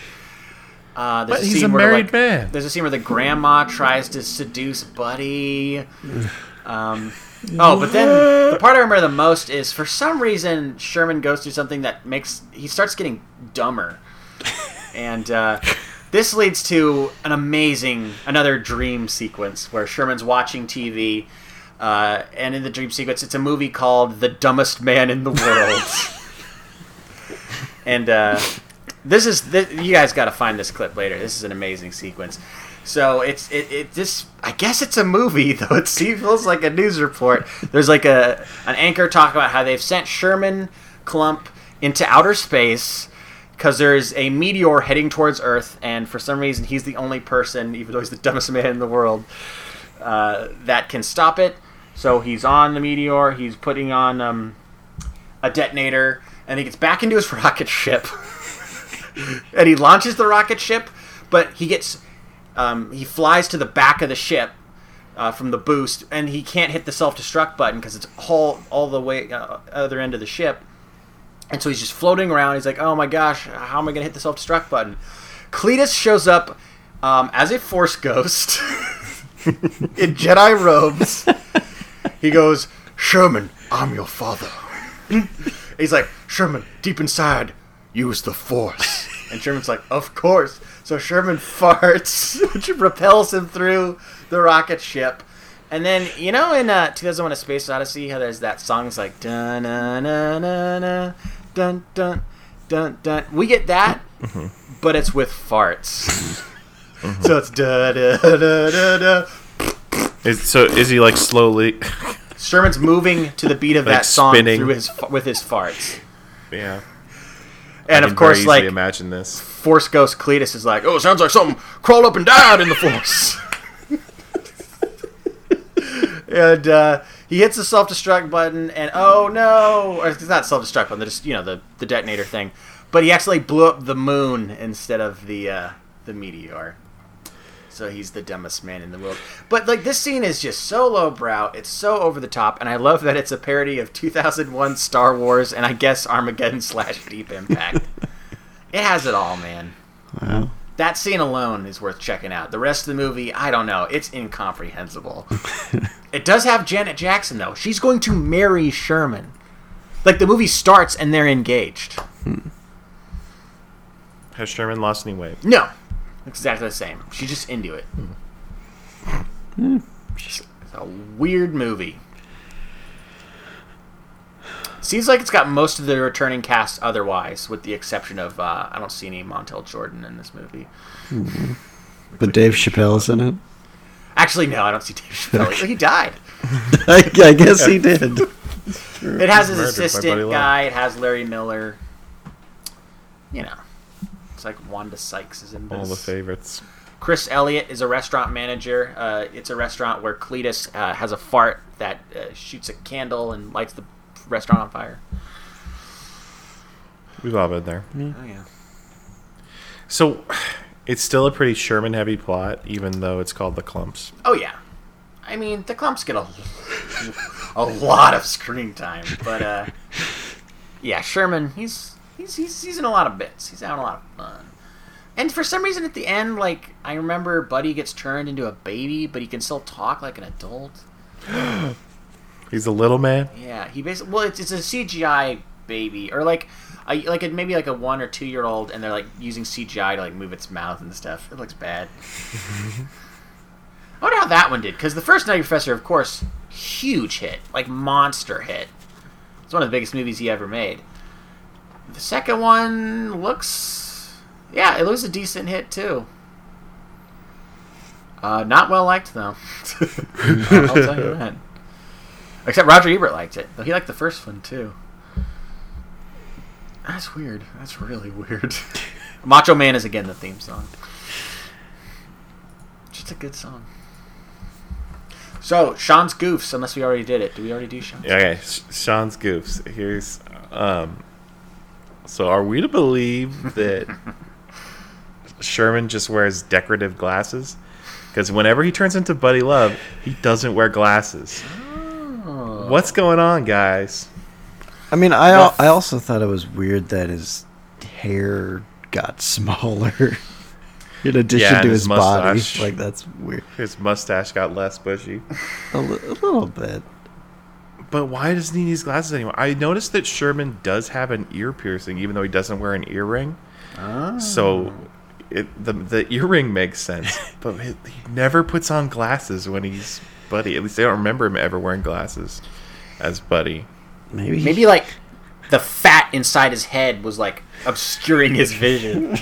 But he's a married man. There's a scene where the grandma tries to seduce Buddy. Oh, but then the part I remember the most is for some reason Sherman goes through something that makes he starts getting dumber, and this leads to an amazing another dream sequence where Sherman's watching TV, and in the dream sequence it's a movie called The Dumbest Man in the World, and this you guys got to find this clip later. This is an amazing sequence. So it's I guess it's a movie, though it feels like a news report. There's like an anchor talk about how they've sent Sherman Klump into outer space because there's a meteor heading towards Earth, and for some reason he's the only person, even though he's the dumbest man in the world, that can stop it. So he's on the meteor, he's putting on a detonator, and he gets back into his rocket ship, and he launches the rocket ship, but he flies to the back of the ship, from the boost, and he can't hit the self-destruct button because it's all the way other end of the ship. And so he's just floating around. He's like, oh my gosh, how am I going to hit the self-destruct button? Cletus shows up as a force ghost in Jedi robes. He goes, Sherman, I'm your father. He's like, Sherman, deep inside, use the force. And Sherman's like, of course. So Sherman farts, which propels him through the rocket ship. And then, you know, in 2001 A Space Odyssey, how there's that song that's like, dun, dun, dun, dun, dun, dun, dun, dun. We get that, but it's with farts. So it's da, da, da, da, da. So is he like slowly... Sherman's moving to the beat of like that song spinning through with his farts. Yeah. And I can, of course, like, imagine this. Force Ghost Cletus is like, oh, it sounds like something crawled up and died in the Force. And he hits the self-destruct button, and oh no, or it's not self-destruct button, just, you know, the detonator thing. But he actually blew up the moon instead of the meteor. So he's the dumbest man in the world. But like, this scene is just so lowbrow, it's so over the top, and I love that it's a parody of 2001 Star Wars and I guess Armageddon / Deep Impact. It has it all, man. Wow. That scene alone is worth checking out. The rest of the movie, I don't know. It's incomprehensible. It does have Janet Jackson, though. She's going to marry Sherman. Like, the movie starts and they're engaged. Has Sherman lost any weight? No. Exactly the same. She's just into it. It's a weird movie. Seems like it's got most of the returning cast otherwise, with the exception of, I don't see any Montel Jordan in this movie. But Dave Chappelle's in it? Actually, no, I don't see Dave Chappelle. Okay. He died. I guess he did. It has his assistant guy. It has Larry Miller. You know. It's like Wanda Sykes is in this. All the favorites. Chris Elliott is a restaurant manager. It's a restaurant where Cletus has a fart that shoots a candle and lights the restaurant on fire. We've all been there. Oh yeah. So it's still a pretty Sherman heavy plot, even though it's called The Klumps. Oh yeah. I mean, The Klumps get a lot of screen time, but yeah, Sherman, he's in a lot of bits. He's having a lot of fun. And for some reason at the end, like, I remember Buddy gets turned into a baby, but he can still talk like an adult. He's a little man. Yeah, he basically. Well, it's a CGI baby, or like maybe like a 1 or 2 year old, and they're like using CGI to like move its mouth and stuff. It looks bad. I wonder how that one did, because the first Nutty Professor, of course, huge hit, like monster hit. It's one of the biggest movies he ever made. The second one looks a decent hit too. Not well liked though. I'll tell you that. Except Roger Ebert liked it. Though he liked the first one, too. That's weird. That's really weird. Macho Man is, again, the theme song. Just a good song. So, Sean's Goofs, unless we already did it. Do we already do Sean's Goofs? Okay, Sean's Goofs. Here's... so, are we to believe that Sherman just wears decorative glasses? Because whenever he turns into Buddy Love, he doesn't wear glasses. What's going on, guys? I mean, I also thought it was weird that his hair got smaller in addition to his body. Like, that's weird. His mustache got less bushy. A little bit. But why doesn't he need his glasses anymore? I noticed that Sherman does have an ear piercing, even though he doesn't wear an earring. Oh. So the earring makes sense. But he never puts on glasses when he's... Buddy. At least I don't remember him ever wearing glasses as Buddy. Maybe like the fat inside his head was like obscuring his vision.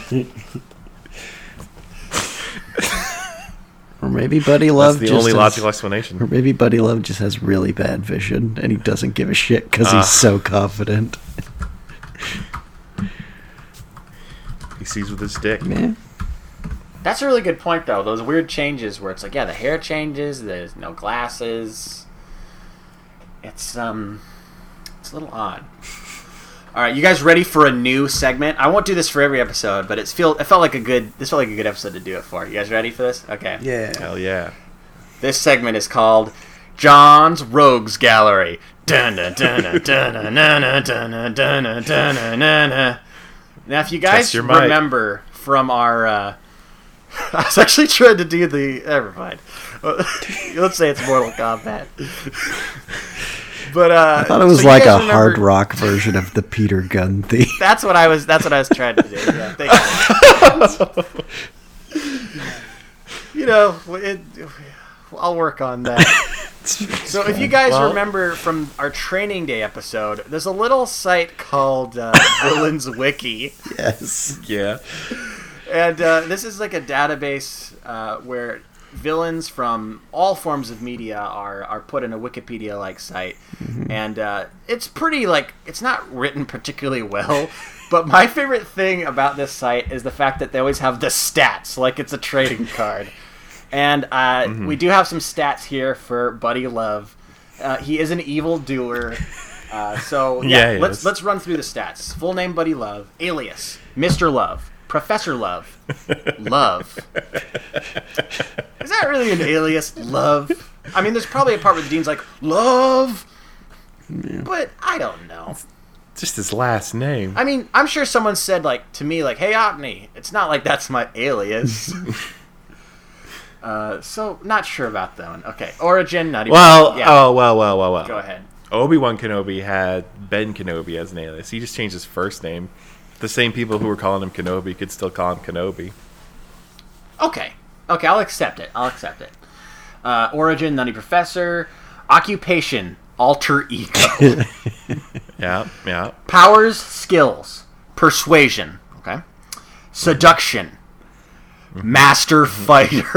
Or maybe Buddy Love. That's the only logical explanation. Or maybe Buddy Love just has really bad vision and he doesn't give a shit because he's so confident. He sees with his dick. Man. That's a really good point, though. Those weird changes where it's like, yeah, the hair changes, there's no glasses. It's a little odd. All right, you guys ready for a new segment? I won't do this for every episode, but it felt like a good episode to do it for. You guys ready for this? Okay. Yeah. Hell yeah. This segment is called John's Rogues Gallery. Now, if you guys remember from our... I was actually trying to do the... Never mind. Let's say it's Mortal Kombat. But I thought it was so like a hard rock version of the Peter Gunn theme. That's what I was trying to do. Yeah, thank you. You know, I'll work on that. So if you guys remember from our Training Day episode, there's a little site called Villains Wiki. Yes. Yeah. And this is like a database where villains from all forms of media are put in a Wikipedia-like site. Mm-hmm. And it's pretty, like, it's not written particularly well, but my favorite thing about this site is the fact that they always have the stats, like it's a trading card. And mm-hmm. we do have some stats here for Buddy Love. He is an evil doer. So yeah, let's run through the stats. Full name Buddy Love. Alias Mr. Love. Professor Love. Love. Is that really an alias? Love. I mean, there's probably a part where the Dean's like, Love. Yeah. But I don't know. It's just his last name. I mean, I'm sure someone said like to me, like, hey, Otney. It's not like that's my alias. So, not sure about that one. Okay. Origin, not even. Well, yeah. Well. Go ahead. Obi-Wan Kenobi had Ben Kenobi as an alias. He just changed his first name. The same people who were calling him Kenobi could still call him Kenobi. Okay, I'll accept it. Origin, Nutty Professor. Occupation, alter ego. Yeah. Powers, skills. Persuasion. Okay. Seduction. Master fighter.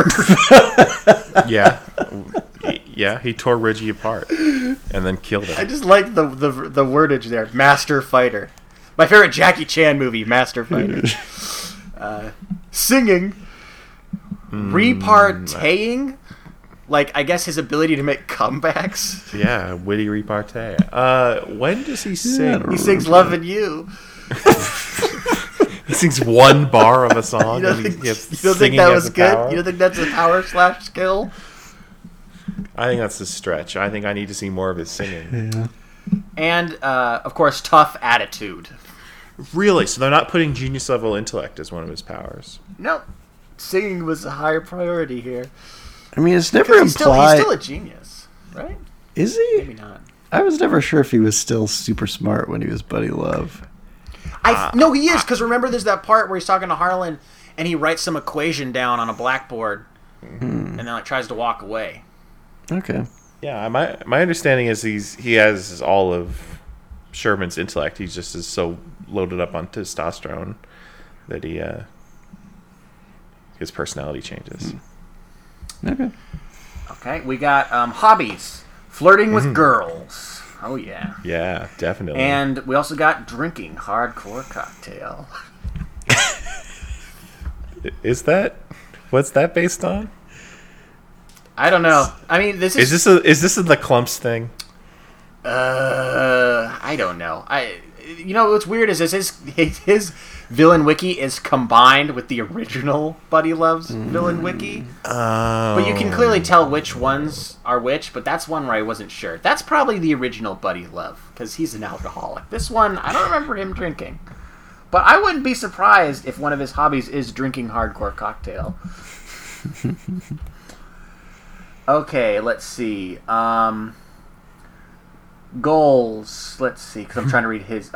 Yeah, he tore Reggie apart and then killed him. I just like the wordage there. Master fighter. My favorite Jackie Chan movie, Master Fighter. Singing. Repartaying. Like, I guess his ability to make comebacks. Yeah, witty repartee. When does he sing? He sings Lovin' You. He sings one bar of a song. You don't think that was good? Power? You don't think that's a power/skill? I think that's a stretch. I think I need to see more of his singing. Yeah. And, of course, tough attitude. Really? So they're not putting genius-level intellect as one of his powers? No. Singing was a higher priority here. I mean, it's never implied... He's still a genius, right? Is he? Maybe not. I was never sure if he was still super smart when he was Buddy Love. No, he is, because remember there's that part where he's talking to Harlan, and he writes some equation down on a blackboard, and then like tries to walk away. Okay. Yeah, my understanding is he has all of Sherman's intellect. He just is so loaded up on testosterone that he his personality changes. Okay. We got hobbies, flirting with girls. Oh yeah. Yeah, definitely. And we also got drinking hardcore cocktail. Is that? What's that based on? I don't know. I mean, this is... Is this the Klumps thing? I don't know. You know, what's weird is his Villain Wiki is combined with the original Buddy Love's Villain Wiki. Oh. But you can clearly tell which ones are which, but that's one where I wasn't sure. That's probably the original Buddy Love, because he's an alcoholic. This one, I don't remember him drinking. But I wouldn't be surprised if one of his hobbies is drinking hardcore cocktail. Okay, let's see. Goals. Let's see, because I'm trying to read his.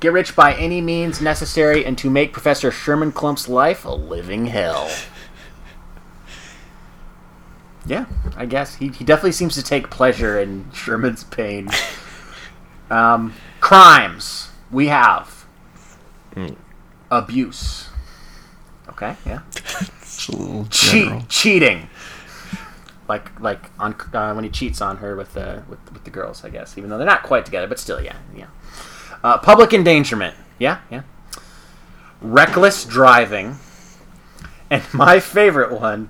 Get rich by any means necessary and to make Professor Sherman Klump's life a living hell. Yeah, I guess. He definitely seems to take pleasure in Sherman's pain. Crimes. We have. Abuse. Okay, yeah. It's a little general. Cheating. Like on when he cheats on her with the girls, I guess, even though they're not quite together, but still, yeah. Public endangerment, yeah. Reckless driving, and my favorite one,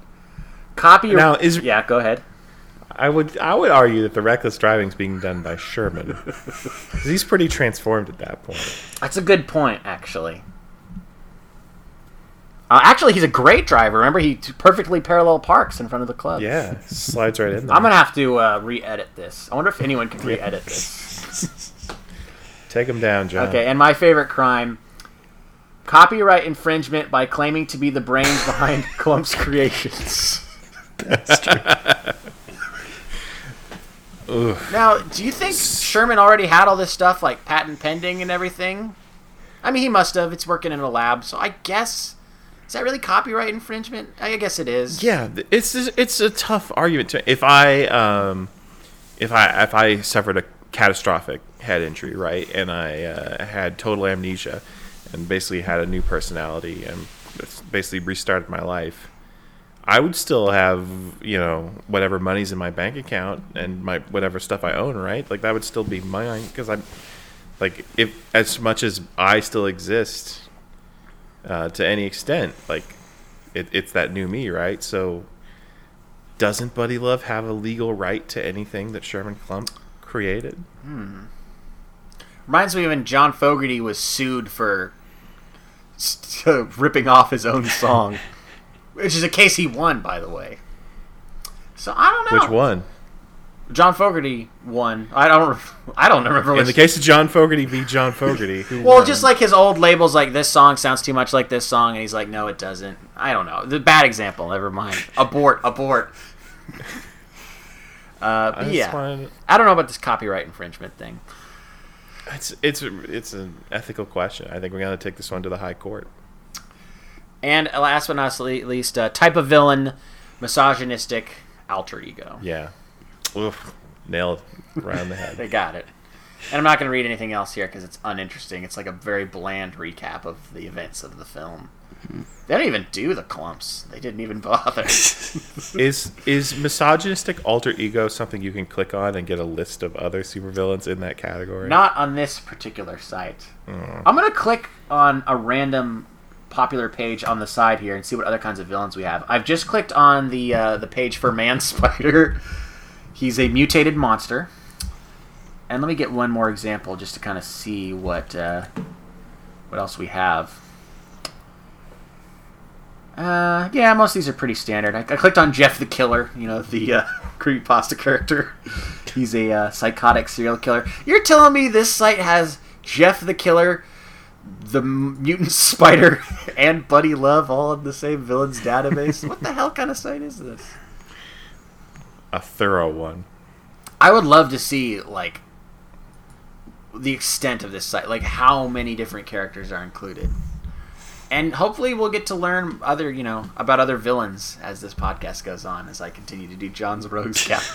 go ahead. I would argue that the reckless driving is being done by Sherman. He's pretty transformed at that point. That's a good point, actually. Actually, he's a great driver. Remember, he perfectly parallel parks in front of the club. Yeah, slides right in there. I'm going to have to re-edit this. I wonder if anyone can re-edit this. Take him down, John. Okay, and my favorite crime, copyright infringement by claiming to be the brains behind Klump's creations. That's true. Now, do you think Sherman already had all this stuff, like patent pending and everything? I mean, he must have. It's working in a lab, so I guess... Is that really copyright infringement? I guess it is. Yeah, it's a tough argument to. If I suffered a catastrophic head injury, right, and I had total amnesia, and basically had a new personality, and basically restarted my life, I would still have whatever money's in my bank account and my whatever stuff I own, right? Like that would still be mine because I'm like if as much as I still exist. To any extent, like it's that new me, right? So, doesn't Buddy Love have a legal right to anything that Sherman Klump created? Reminds me of when John Fogerty was sued for ripping off his own song, which is a case he won, by the way. So I don't know which one. John Fogerty won. I don't remember. In the case of John Fogerty v. John Fogerty. Well, won. Just like his old labels, like this song sounds too much like this song, and he's like, no, it doesn't. I don't know. The bad example. Never mind. Abort. I don't know about this copyright infringement thing. It's an ethical question. I think we're gonna take this one to the high court. And last but not least, type of villain, misogynistic alter ego. Yeah. Oof, nailed right on the head. They got it. And I'm not going to read anything else here because it's uninteresting. It's like a very bland recap of the events of the film. They don't even do the clumps. They didn't even bother. Is misogynistic alter ego something you can click on and get a list of other supervillains in that category? Not on this particular site. I'm going to click on a random popular page on the side here and see what other kinds of villains we have. I've just clicked on the page for Man Spider. He's a mutated monster. And let me get one more example just to kind of see what else we have. Yeah, most of these are pretty standard. I clicked on Jeff the Killer, the creepypasta character. He's a psychotic serial killer. You're telling me this site has Jeff the Killer, the Mutant Spider, and Buddy Love all in the same villains database? What the hell kind of site is this? A thorough one. I would love to see like the extent of this site, like how many different characters are included, and hopefully we'll get to learn other, about other villains as this podcast goes on. As I continue to do John's Rogues Gallery,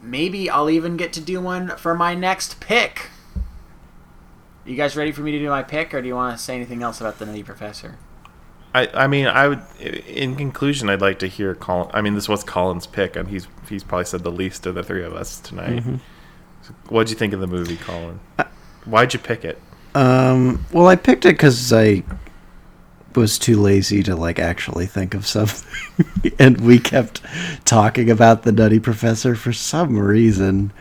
maybe I'll even get to do one for my next pick. You guys ready for me to do my pick, or do you want to say anything else about the Nutty Professor? I mean, I would. In conclusion, I'd like to hear Colin. I mean, this was Colin's pick, and he's probably said the least of the three of us tonight. Mm-hmm. So what'd you think of the movie, Colin? Why'd you pick it? Well, I picked it because I was too lazy to actually think of something, and we kept talking about the Nutty Professor for some reason,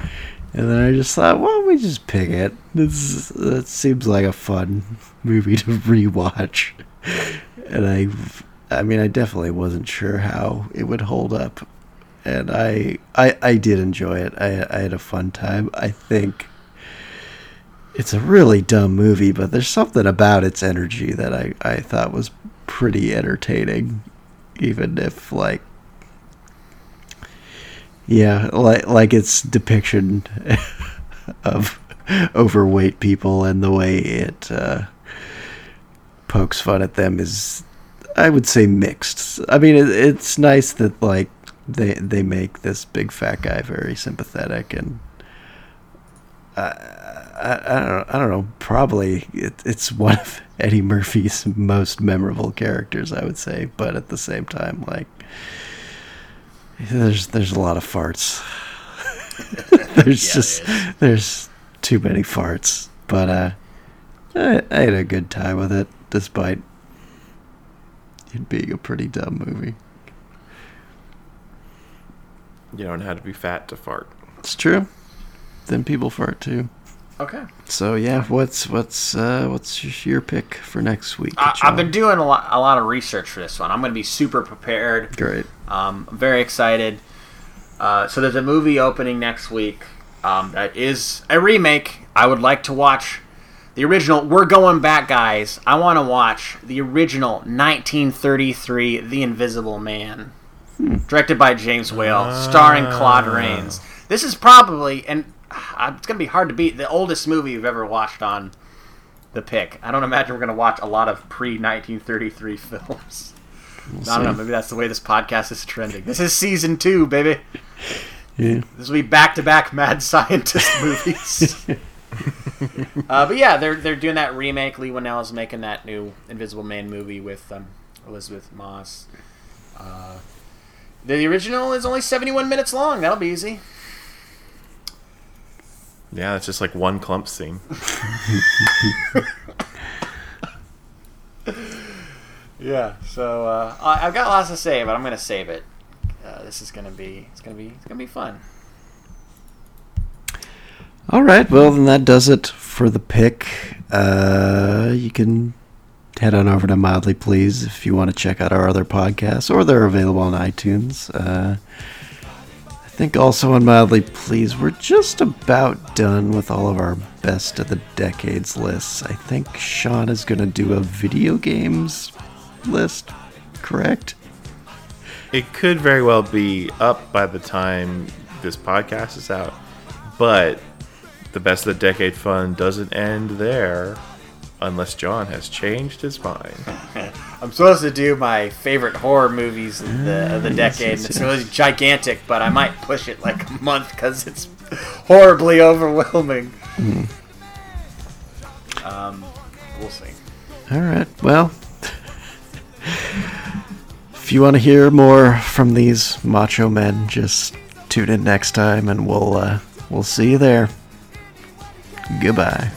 and then I just thought, why don't we just pick it? That seems like a fun movie to rewatch. And I mean, I definitely wasn't sure how it would hold up, and I did enjoy it. I had a fun time. I think it's a really dumb movie, but there's something about its energy that I thought was pretty entertaining, even if like its depiction of overweight people and the way it pokes fun at them is, I would say, mixed. I mean, it's nice that they make this big fat guy very sympathetic, and I don't know. Probably it's one of Eddie Murphy's most memorable characters, I would say. But at the same time, there's a lot of farts. There's too many farts. But I had a good time with it, despite it being a pretty dumb movie. You don't have to be fat to fart. It's true. Then people fart too. Okay. So yeah, what's your pick for next week? I've been doing a lot of research for this one. I'm going to be super prepared. Great. I'm very excited. So there's a movie opening next week that is a remake. I would like to watch the original. We're going back, guys. I want to watch the original 1933 The Invisible Man, directed by James Whale, starring Claude Rains. This is probably, and it's going to be hard to beat, the oldest movie we've ever watched on the pick. I don't imagine we're going to watch a lot of pre-1933 films. We'll see. I don't know. Maybe that's the way this podcast is trending. This is season 2, baby. Yeah. This will be back-to-back Mad Scientist movies. But yeah, they're doing that remake. Lee Whannell's making that new Invisible Man movie with Elizabeth Moss. The original is only 71 minutes long. That'll be easy. Yeah, it's just like one Klump scene. Yeah, so I've got lots to say, but I'm gonna save it. This is gonna be it's gonna be fun. All right, well then that does it for the pick. You can head on over to Mildly Please if you want to check out our other podcasts, or they're available on iTunes. I think also on Mildly Please, we're just about done with all of our best of the decades lists. I think Sean is going to do a video games list, correct? It could very well be up by the time this podcast is out, but the best of the decade fun doesn't end there unless John has changed his mind. I'm supposed to do my favorite horror movies of the decade. It's really gigantic, but I might push it like a month because it's horribly overwhelming. Mm. We'll see. All right, well, if you want to hear more from these macho men, just tune in next time, and we'll see you there. Goodbye.